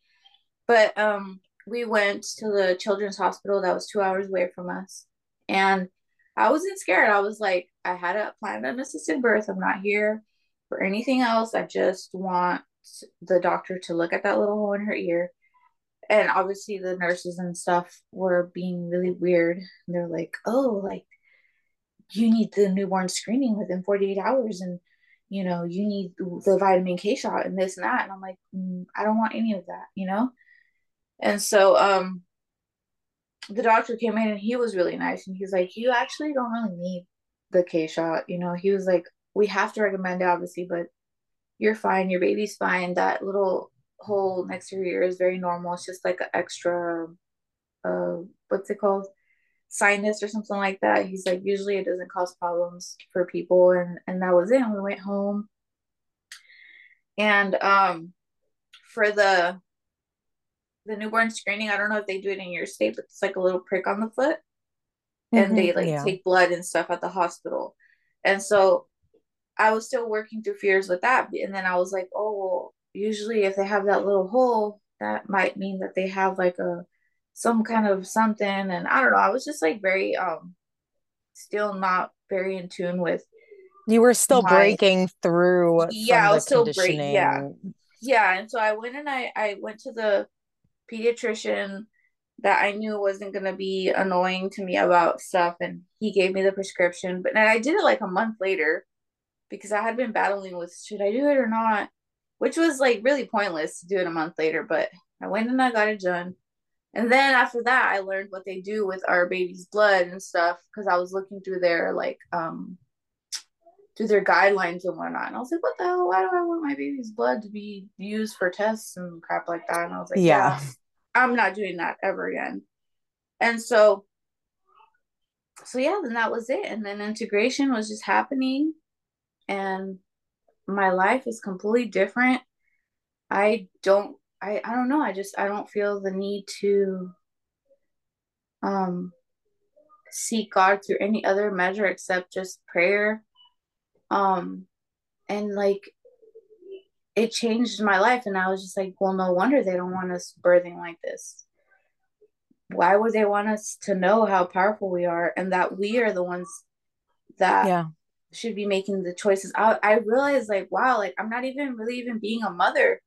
But we went to the children's hospital that was 2 hours away from us. And I wasn't scared. I was like, I had a planned unassisted birth. I'm not here for anything else. I just want the doctor to look at that little hole in her ear. And obviously the nurses and stuff were being really weird. And they're like, oh, like, you need the newborn screening within 48 hours. And, you need the vitamin K shot and this and that. And I'm like, I don't want any of that, And so the doctor came in, and he was really nice. And he's like, you actually don't really need the K shot. He was like, we have to recommend it, obviously, but you're fine. Your baby's fine. That little hole next to her ear is very normal. It's just like an extra sinus or something like that. He's like, usually it doesn't cause problems for people. And that was it. And we went home. And for the newborn screening, I don't know if they do it in your state, but it's like a little prick on the foot, and they like take blood and stuff at the hospital. And so I was still working through fears with that. And then I was like, oh, well, usually if they have that little hole, that might mean that they have like some kind of something. And I don't know, I was just like very still not very in tune with. You were still breaking through. Yeah, I was still breaking. Yeah. Yeah. And so I went and I went to the pediatrician that I knew wasn't going to be annoying to me about stuff. And he gave me the prescription, but I did it like a month later because I had been battling with, should I do it or not? Which was like really pointless to do it a month later, but I went and I got it done. And then after that, I learned what they do with our baby's blood and stuff. Cause I was looking through their like, through their guidelines and whatnot. And I was like, what the hell? Why do I want my baby's blood to be used for tests and crap like that? And I was like, yeah, I'm not doing that ever again. And so yeah, then that was it. And then integration was just happening and my life is completely different. I don't know. I don't feel the need to seek God through any other measure except just prayer. And like, it changed my life. And I was just like, well, no wonder they don't want us birthing like this. Why would they want us to know how powerful we are and that we are the ones that should be making the choices? I realized like, wow, like I'm not even really even being a mother.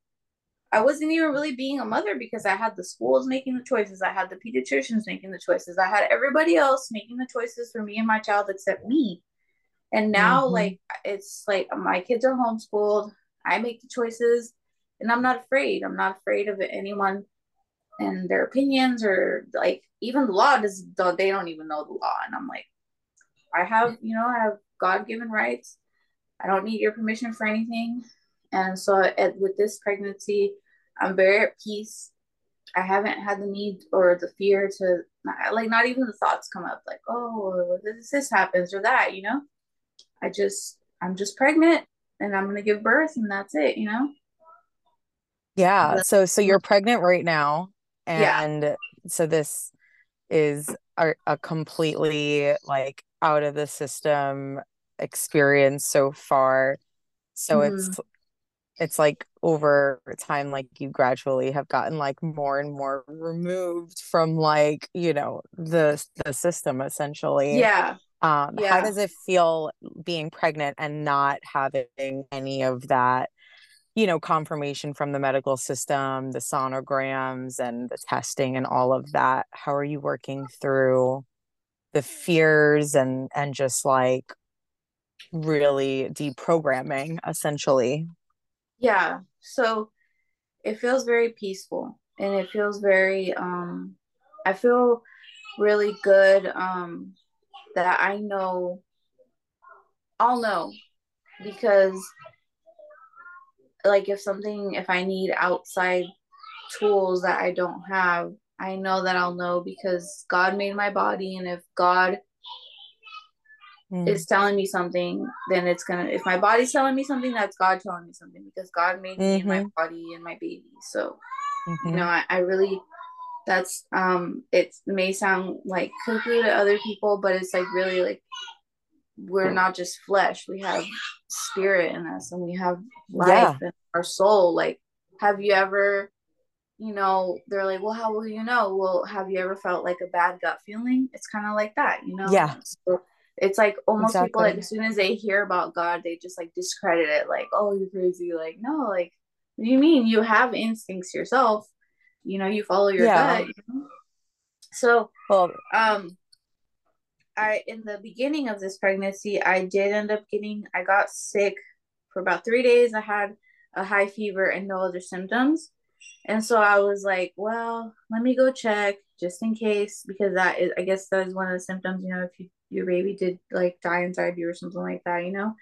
I wasn't even really being a mother because I had the schools making the choices. I had the pediatricians making the choices. I had everybody else making the choices for me and my child except me. And now like, it's like my kids are homeschooled. I make the choices and I'm not afraid. I'm not afraid of anyone and their opinions or like even the law they don't even know the law. And I'm like, I have God-given rights. I don't need your permission for anything. And so with this pregnancy, I'm very at peace. I haven't had the need or the fear to like, not even the thoughts come up like, oh, this happens or that, you know, I'm just pregnant and I'm going to give birth and that's it, you know? Yeah. So you're pregnant right now. And so this is a completely like out of the system experience so far. So it's like over time, like you gradually have gotten like more and more removed from like, you know, the system essentially. Yeah. How does it feel being pregnant and not having any of that, you know, confirmation from the medical system, the sonograms and the testing and all of that? How are you working through the fears and just like really deprogramming essentially? Yeah. So it feels very peaceful and it feels very, I feel really good, that I know, I'll know, because like if I need outside tools that I don't have, I know that I'll know because God made my body. And if God is telling me something, then if my body's telling me something, that's God telling me something, because God made me and my body and my baby. So, you know, I really, that's, it may sound like cuckoo to other people, but it's like really like, we're not just flesh. We have spirit in us and we have life in our soul. Like, have you ever, you know, they're like, well, how will you know? Well, have you ever felt like a bad gut feeling? It's kind of like that, you know? Yeah. So, it's like almost people like as soon as they hear about God, they just like discredit it. Like, oh, you're crazy. Like, no, like, what do you mean? You have instincts yourself. You know, you follow your gut. You know? So, in the beginning of this pregnancy, I did end up I got sick for about 3 days. I had a high fever and no other symptoms. And so I was like, well, let me go check just in case, because I guess that is one of the symptoms, you know, if your baby did like die inside you or something like that, you know?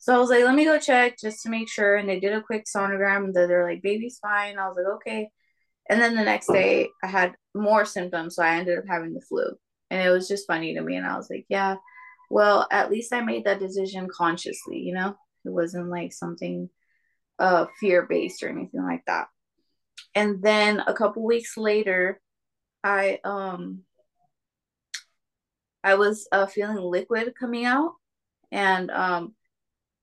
So I was like, let me go check just to make sure. And they did a quick sonogram. They're like, baby's fine. I was like, okay. And then the next day I had more symptoms. So I ended up having the flu and it was just funny to me. And I was like, yeah, well, at least I made that decision consciously, you know, it wasn't like something fear-based or anything like that. And then a couple weeks later, I was feeling liquid coming out, and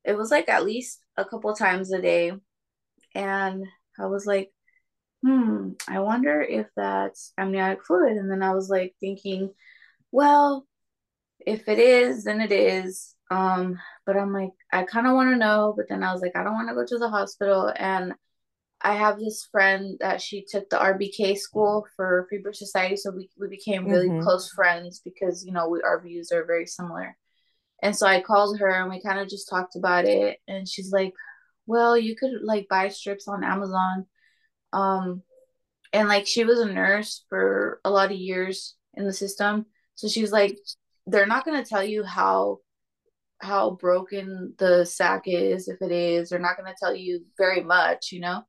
it was like at least a couple times a day. And I was like, I wonder if that's amniotic fluid. And then I was like thinking, well, if it is, then it is. But I'm like, I kind of want to know. But then I was like, I don't want to go to the hospital. And I have this friend that she took the RBK school for Free Birth Society. So we became really close friends because, you know, our views are very similar. And so I called her and we kind of just talked about it. And she's like, well, you could like buy strips on Amazon. And like, she was a nurse for a lot of years in the system. So she was like, they're not going to tell you how broken the sac is. If it is, they're not going to tell you very much, you know?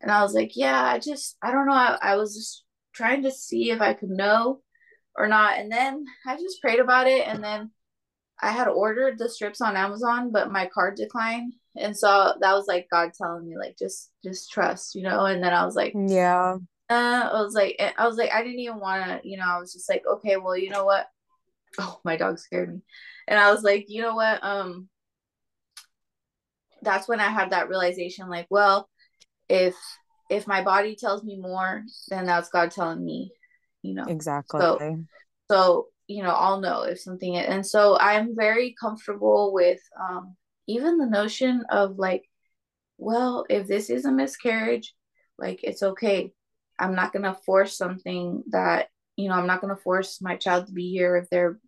And I was like, yeah, I don't know. I was just trying to see if I could know or not. And then I just prayed about it. And then I had ordered the strips on Amazon, but my card declined. And so that was like God telling me, like, just trust, you know? And then I was like, yeah, I was like, I didn't even want to, you know, I was just like, okay, well, you know what? Oh, my dog scared me. And I was like, you know what? That's when I had that realization, like, well, if my body tells me more, then that's God telling me, you know. Exactly. So you know, I'll know if something is, and so I'm very comfortable with even the notion of like, well, if this is a miscarriage, like, it's okay. I'm not going to force something that, you know, I'm not going to force my child to be here if they're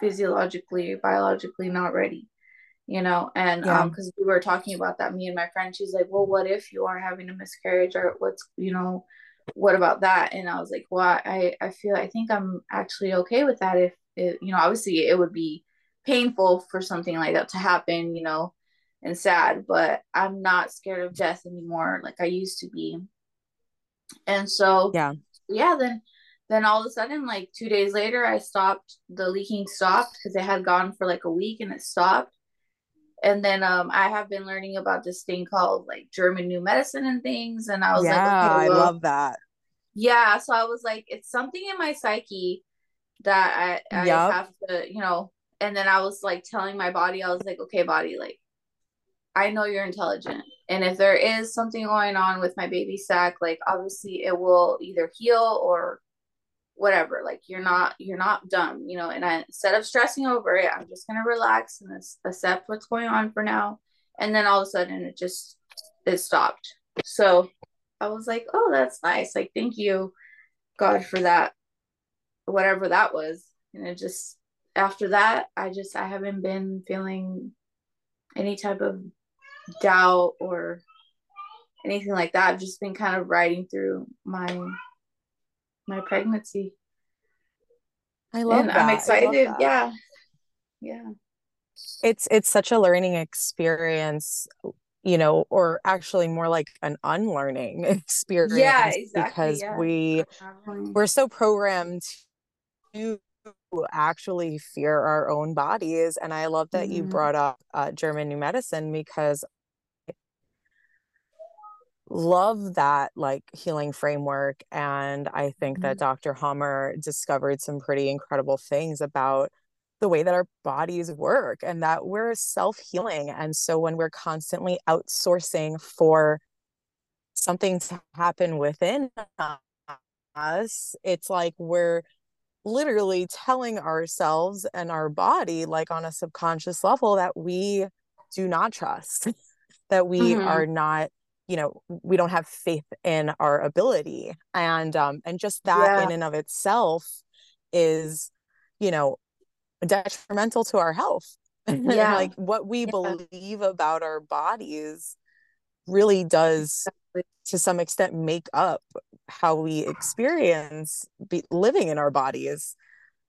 physiologically, biologically not ready, you know. And because we were talking about that, me and my friend, she's like, well, what if you are having a miscarriage, or what's, you know, what about that? And I was like, well, I think I'm actually okay with that. If it, you know, obviously it would be painful for something like that to happen, you know, and sad, but I'm not scared of death anymore like I used to be. And so then all of a sudden, like 2 days later, the leaking stopped, because it had gone for like a week and it stopped. And then I have been learning about this thing called like German New Medicine and things. And I was like, okay, well, I love that. Yeah. So I was like, it's something in my psyche that I have to, you know. And then I was like telling my body, I was like, okay, body, like, I know you're intelligent. And if there is something going on with my baby sac, like, obviously it will either heal or whatever, like, you're not dumb, you know. And I, instead of stressing over it, I'm just going to relax and accept what's going on for now. And then all of a sudden it stopped. So I was like, oh, that's nice. Like, thank you, God, for that, whatever that was. And it just, after that, I haven't been feeling any type of doubt or anything like that. I've just been kind of riding through my pregnancy. I love and that. I'm excited. Yeah. Yeah. It's such a learning experience, you know, or actually more like an unlearning experience. Yeah, exactly. Because we're so programmed to actually fear our own bodies. And I love that you brought up German New Medicine, because I love that, like, healing framework. And I think that Dr. Hammer discovered some pretty incredible things about the way that our bodies work and that we're self-healing. And so when we're constantly outsourcing for something to happen within us, it's like we're literally telling ourselves and our body, like, on a subconscious level, that we do not trust, that we are not, you know, we don't have faith in our ability. And just that in and of itself is, you know, detrimental to our health. Yeah. Like, what we believe about our bodies really does, to some extent, make up how we experience living in our bodies.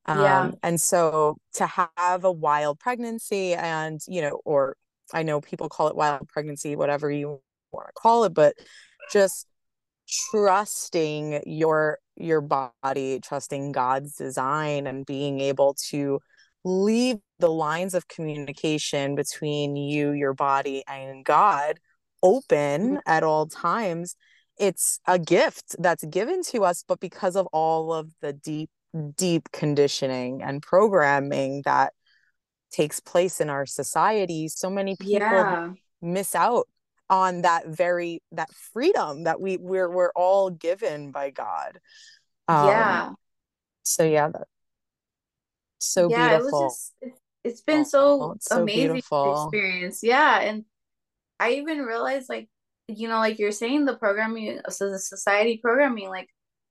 And so to have a wild pregnancy, and, you know, or I know people call it wild pregnancy, whatever you want to call it, but just trusting your body, trusting God's design, and being able to leave the lines of communication between you, your body, and God open at all times. It's a gift that's given to us, but because of all of the deep, deep conditioning and programming that takes place in our society, so many people miss out on that freedom that we're all given by God. So yeah. so beautiful. It's been so amazing beautiful. Experience. Yeah. And I even realized, like, you know, like you're saying, the programming, so the society programming, like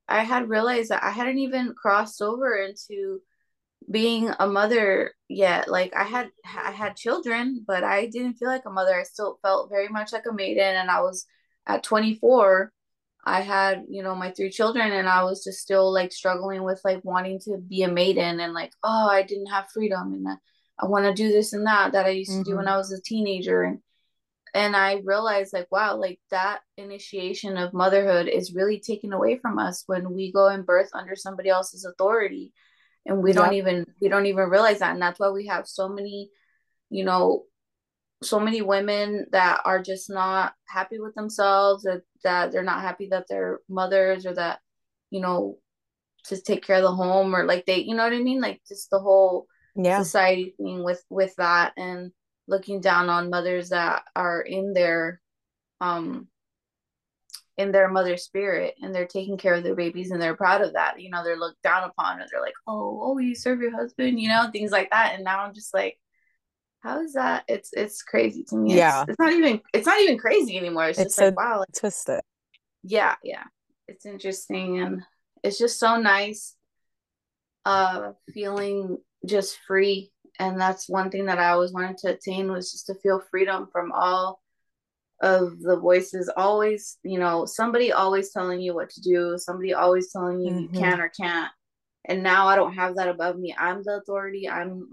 I had realized that I hadn't even crossed over into being a mother yet. Like I had children, but I didn't feel like a mother. I still felt very much like a maiden. And I was at 24, I had, you know, my 3 children, and I was just still like struggling with like wanting to be a maiden and like, oh, I didn't have freedom. And I want to do this and that I used to do when I was a teenager. And I realized, like, wow, like that initiation of motherhood is really taken away from us when we go and birth under somebody else's authority. And we don't even realize that. And that's why we have so many, you know, so many women that are just not happy with themselves, or that they're not happy that they're mothers, or that, you know, to take care of the home, or like they, you know what I mean? Like just the whole society thing with that. And looking down on mothers that are in their mother spirit, and they're taking care of their babies and they're proud of that. You know, they're looked down upon, and they're like, oh, you serve your husband, you know, things like that. And now I'm just like, how is that? It's crazy to me. Yeah. It's not even crazy anymore. It's just like, wow, like, twisted. Yeah. Yeah. It's interesting. And it's just so nice, feeling just free. And that's one thing that I always wanted to attain, was just to feel freedom from all of the voices. Always, you know, somebody always telling you what to do. Somebody always telling you you can or can't. And now I don't have that above me. I'm the authority. I'm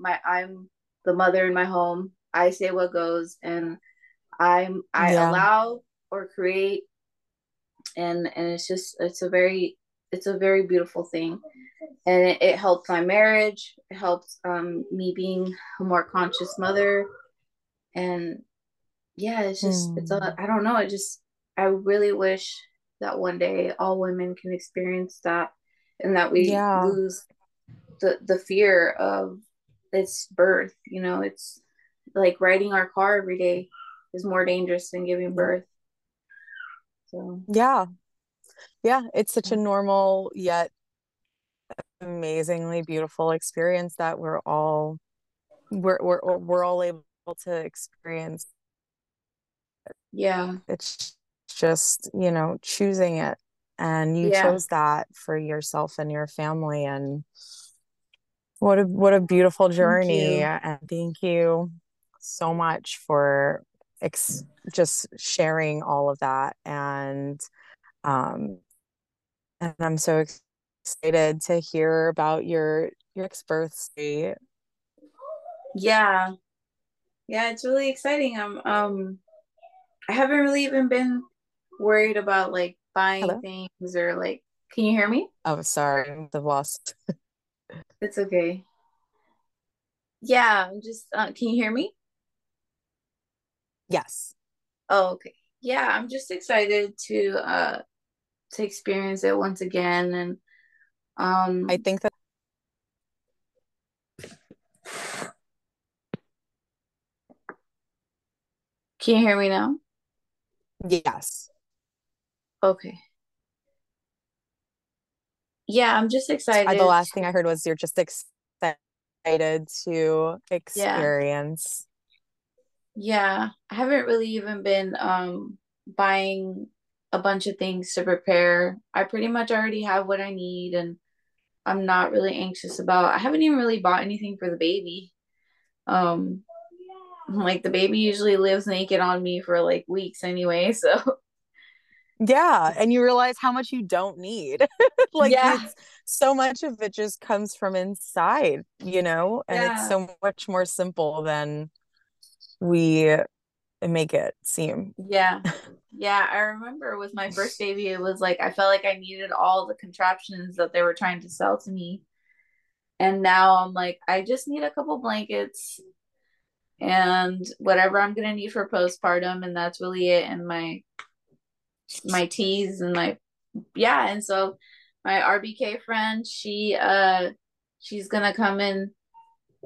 the mother in my home. I say what goes, and I allow or create. And it's just, it's a very beautiful thing. And it helps my marriage. It helps me being a more conscious mother. And yeah, it's just, I don't know. I really wish that one day all women can experience that, and that we lose the fear of this birth. You know, it's like riding our car every day is more dangerous than giving birth. So yeah, it's such a normal yet amazingly beautiful experience that we're all able to experience. Yeah, it's just, you know, choosing it, and you chose that for yourself and your family. And what a beautiful journey. And thank you so much for just sharing all of that. And and I'm so excited to hear about your next birthday. Yeah, it's really exciting. I haven't really even been worried about like buying things or like, can you hear me? Oh, sorry, the wasp. It's okay. Yeah, I'm just can you hear me? Yes. Oh, okay. Yeah, I'm just excited to experience it once again. And I think that can you hear me now? Yes. Okay. Yeah, I'm just excited. The last thing I heard was you're just excited to experience. Yeah, I haven't really even been buying a bunch of things to prepare. I pretty much already have what I need, and I'm not really anxious about. I haven't even really bought anything for the baby. Like the baby usually lives naked on me for like weeks anyway, so yeah. And you realize how much you don't need. Like it's, so much of it just comes from inside, you know. And it's so much more simple than we make it seem. Yeah, I remember with my first baby, it was like I felt like I needed all the contraptions that they were trying to sell to me. And now I'm like, I just need a couple blankets and whatever I'm gonna need for postpartum, and that's really it. And my teas and my and so my RBK friend, she's gonna come and,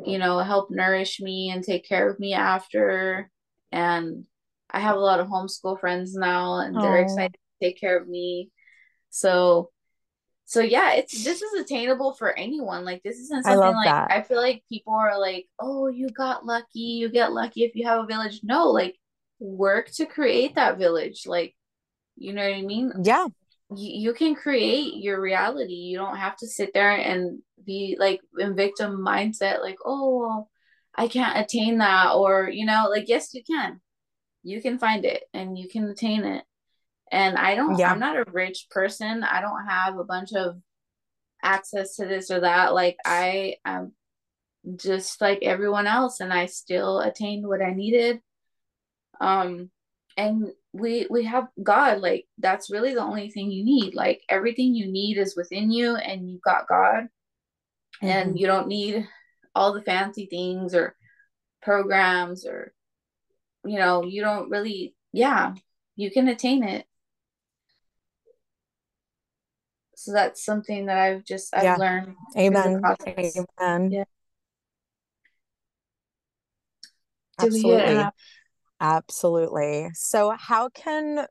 you know, help nourish me and take care of me after. And I have a lot of homeschool friends now, and they're excited to take care of me. So So yeah, this is attainable for anyone. Like, this isn't something that. I feel like people are like, oh, you got lucky. You get lucky if you have a village. No, like, work to create that village. Like, you know what I mean? Yeah. You can create your reality. You don't have to sit there and be like in victim mindset. Like, oh, I can't attain that. Or, you know, like, yes, you can. You can find it and you can attain it. And I'm not a rich person. I don't have a bunch of access to this or that. Like, I am just like everyone else, and I still attained what I needed. And we have God. Like, that's really the only thing you need. Like, everything you need is within you, and you've got God. Mm-hmm. And you don't need all the fancy things or programs or, you know, you don't really, you can attain it. So that's something that I've learned. Amen. Amen. Yeah. Absolutely. So how can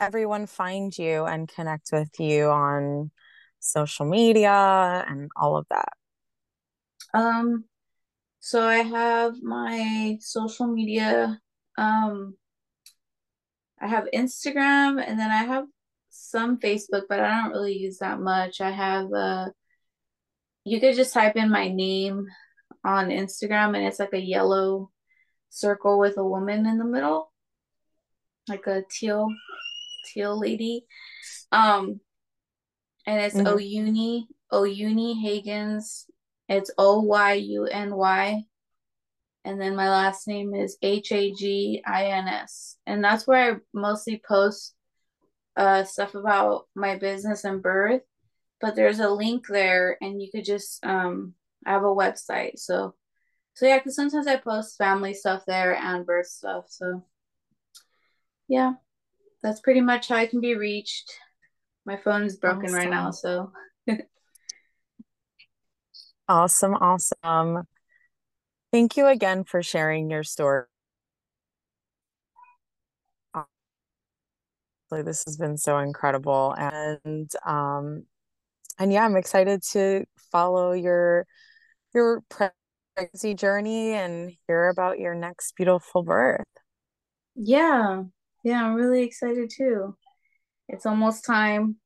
everyone find you and connect with you on social media and all of that? So I have my social media, I have Instagram, and then I have some Facebook, but I don't really use that much. I have, you could just type in my name on Instagram, and it's like a yellow circle with a woman in the middle, like a teal lady. And it's Oyuny Hagins. It's Oyuny. And then my last name is Hagins. And that's where I mostly post stuff about my business and birth. But there's a link there, and you could just, I have a website. So yeah, because sometimes I post family stuff there and birth stuff. So yeah, that's pretty much how I can be reached. My phone is broken right now, so. Awesome. Thank you again for sharing your story. This has been so incredible. And yeah, I'm excited to follow your pregnancy journey and hear about your next beautiful birth. Yeah. Yeah, I'm really excited too. It's almost time.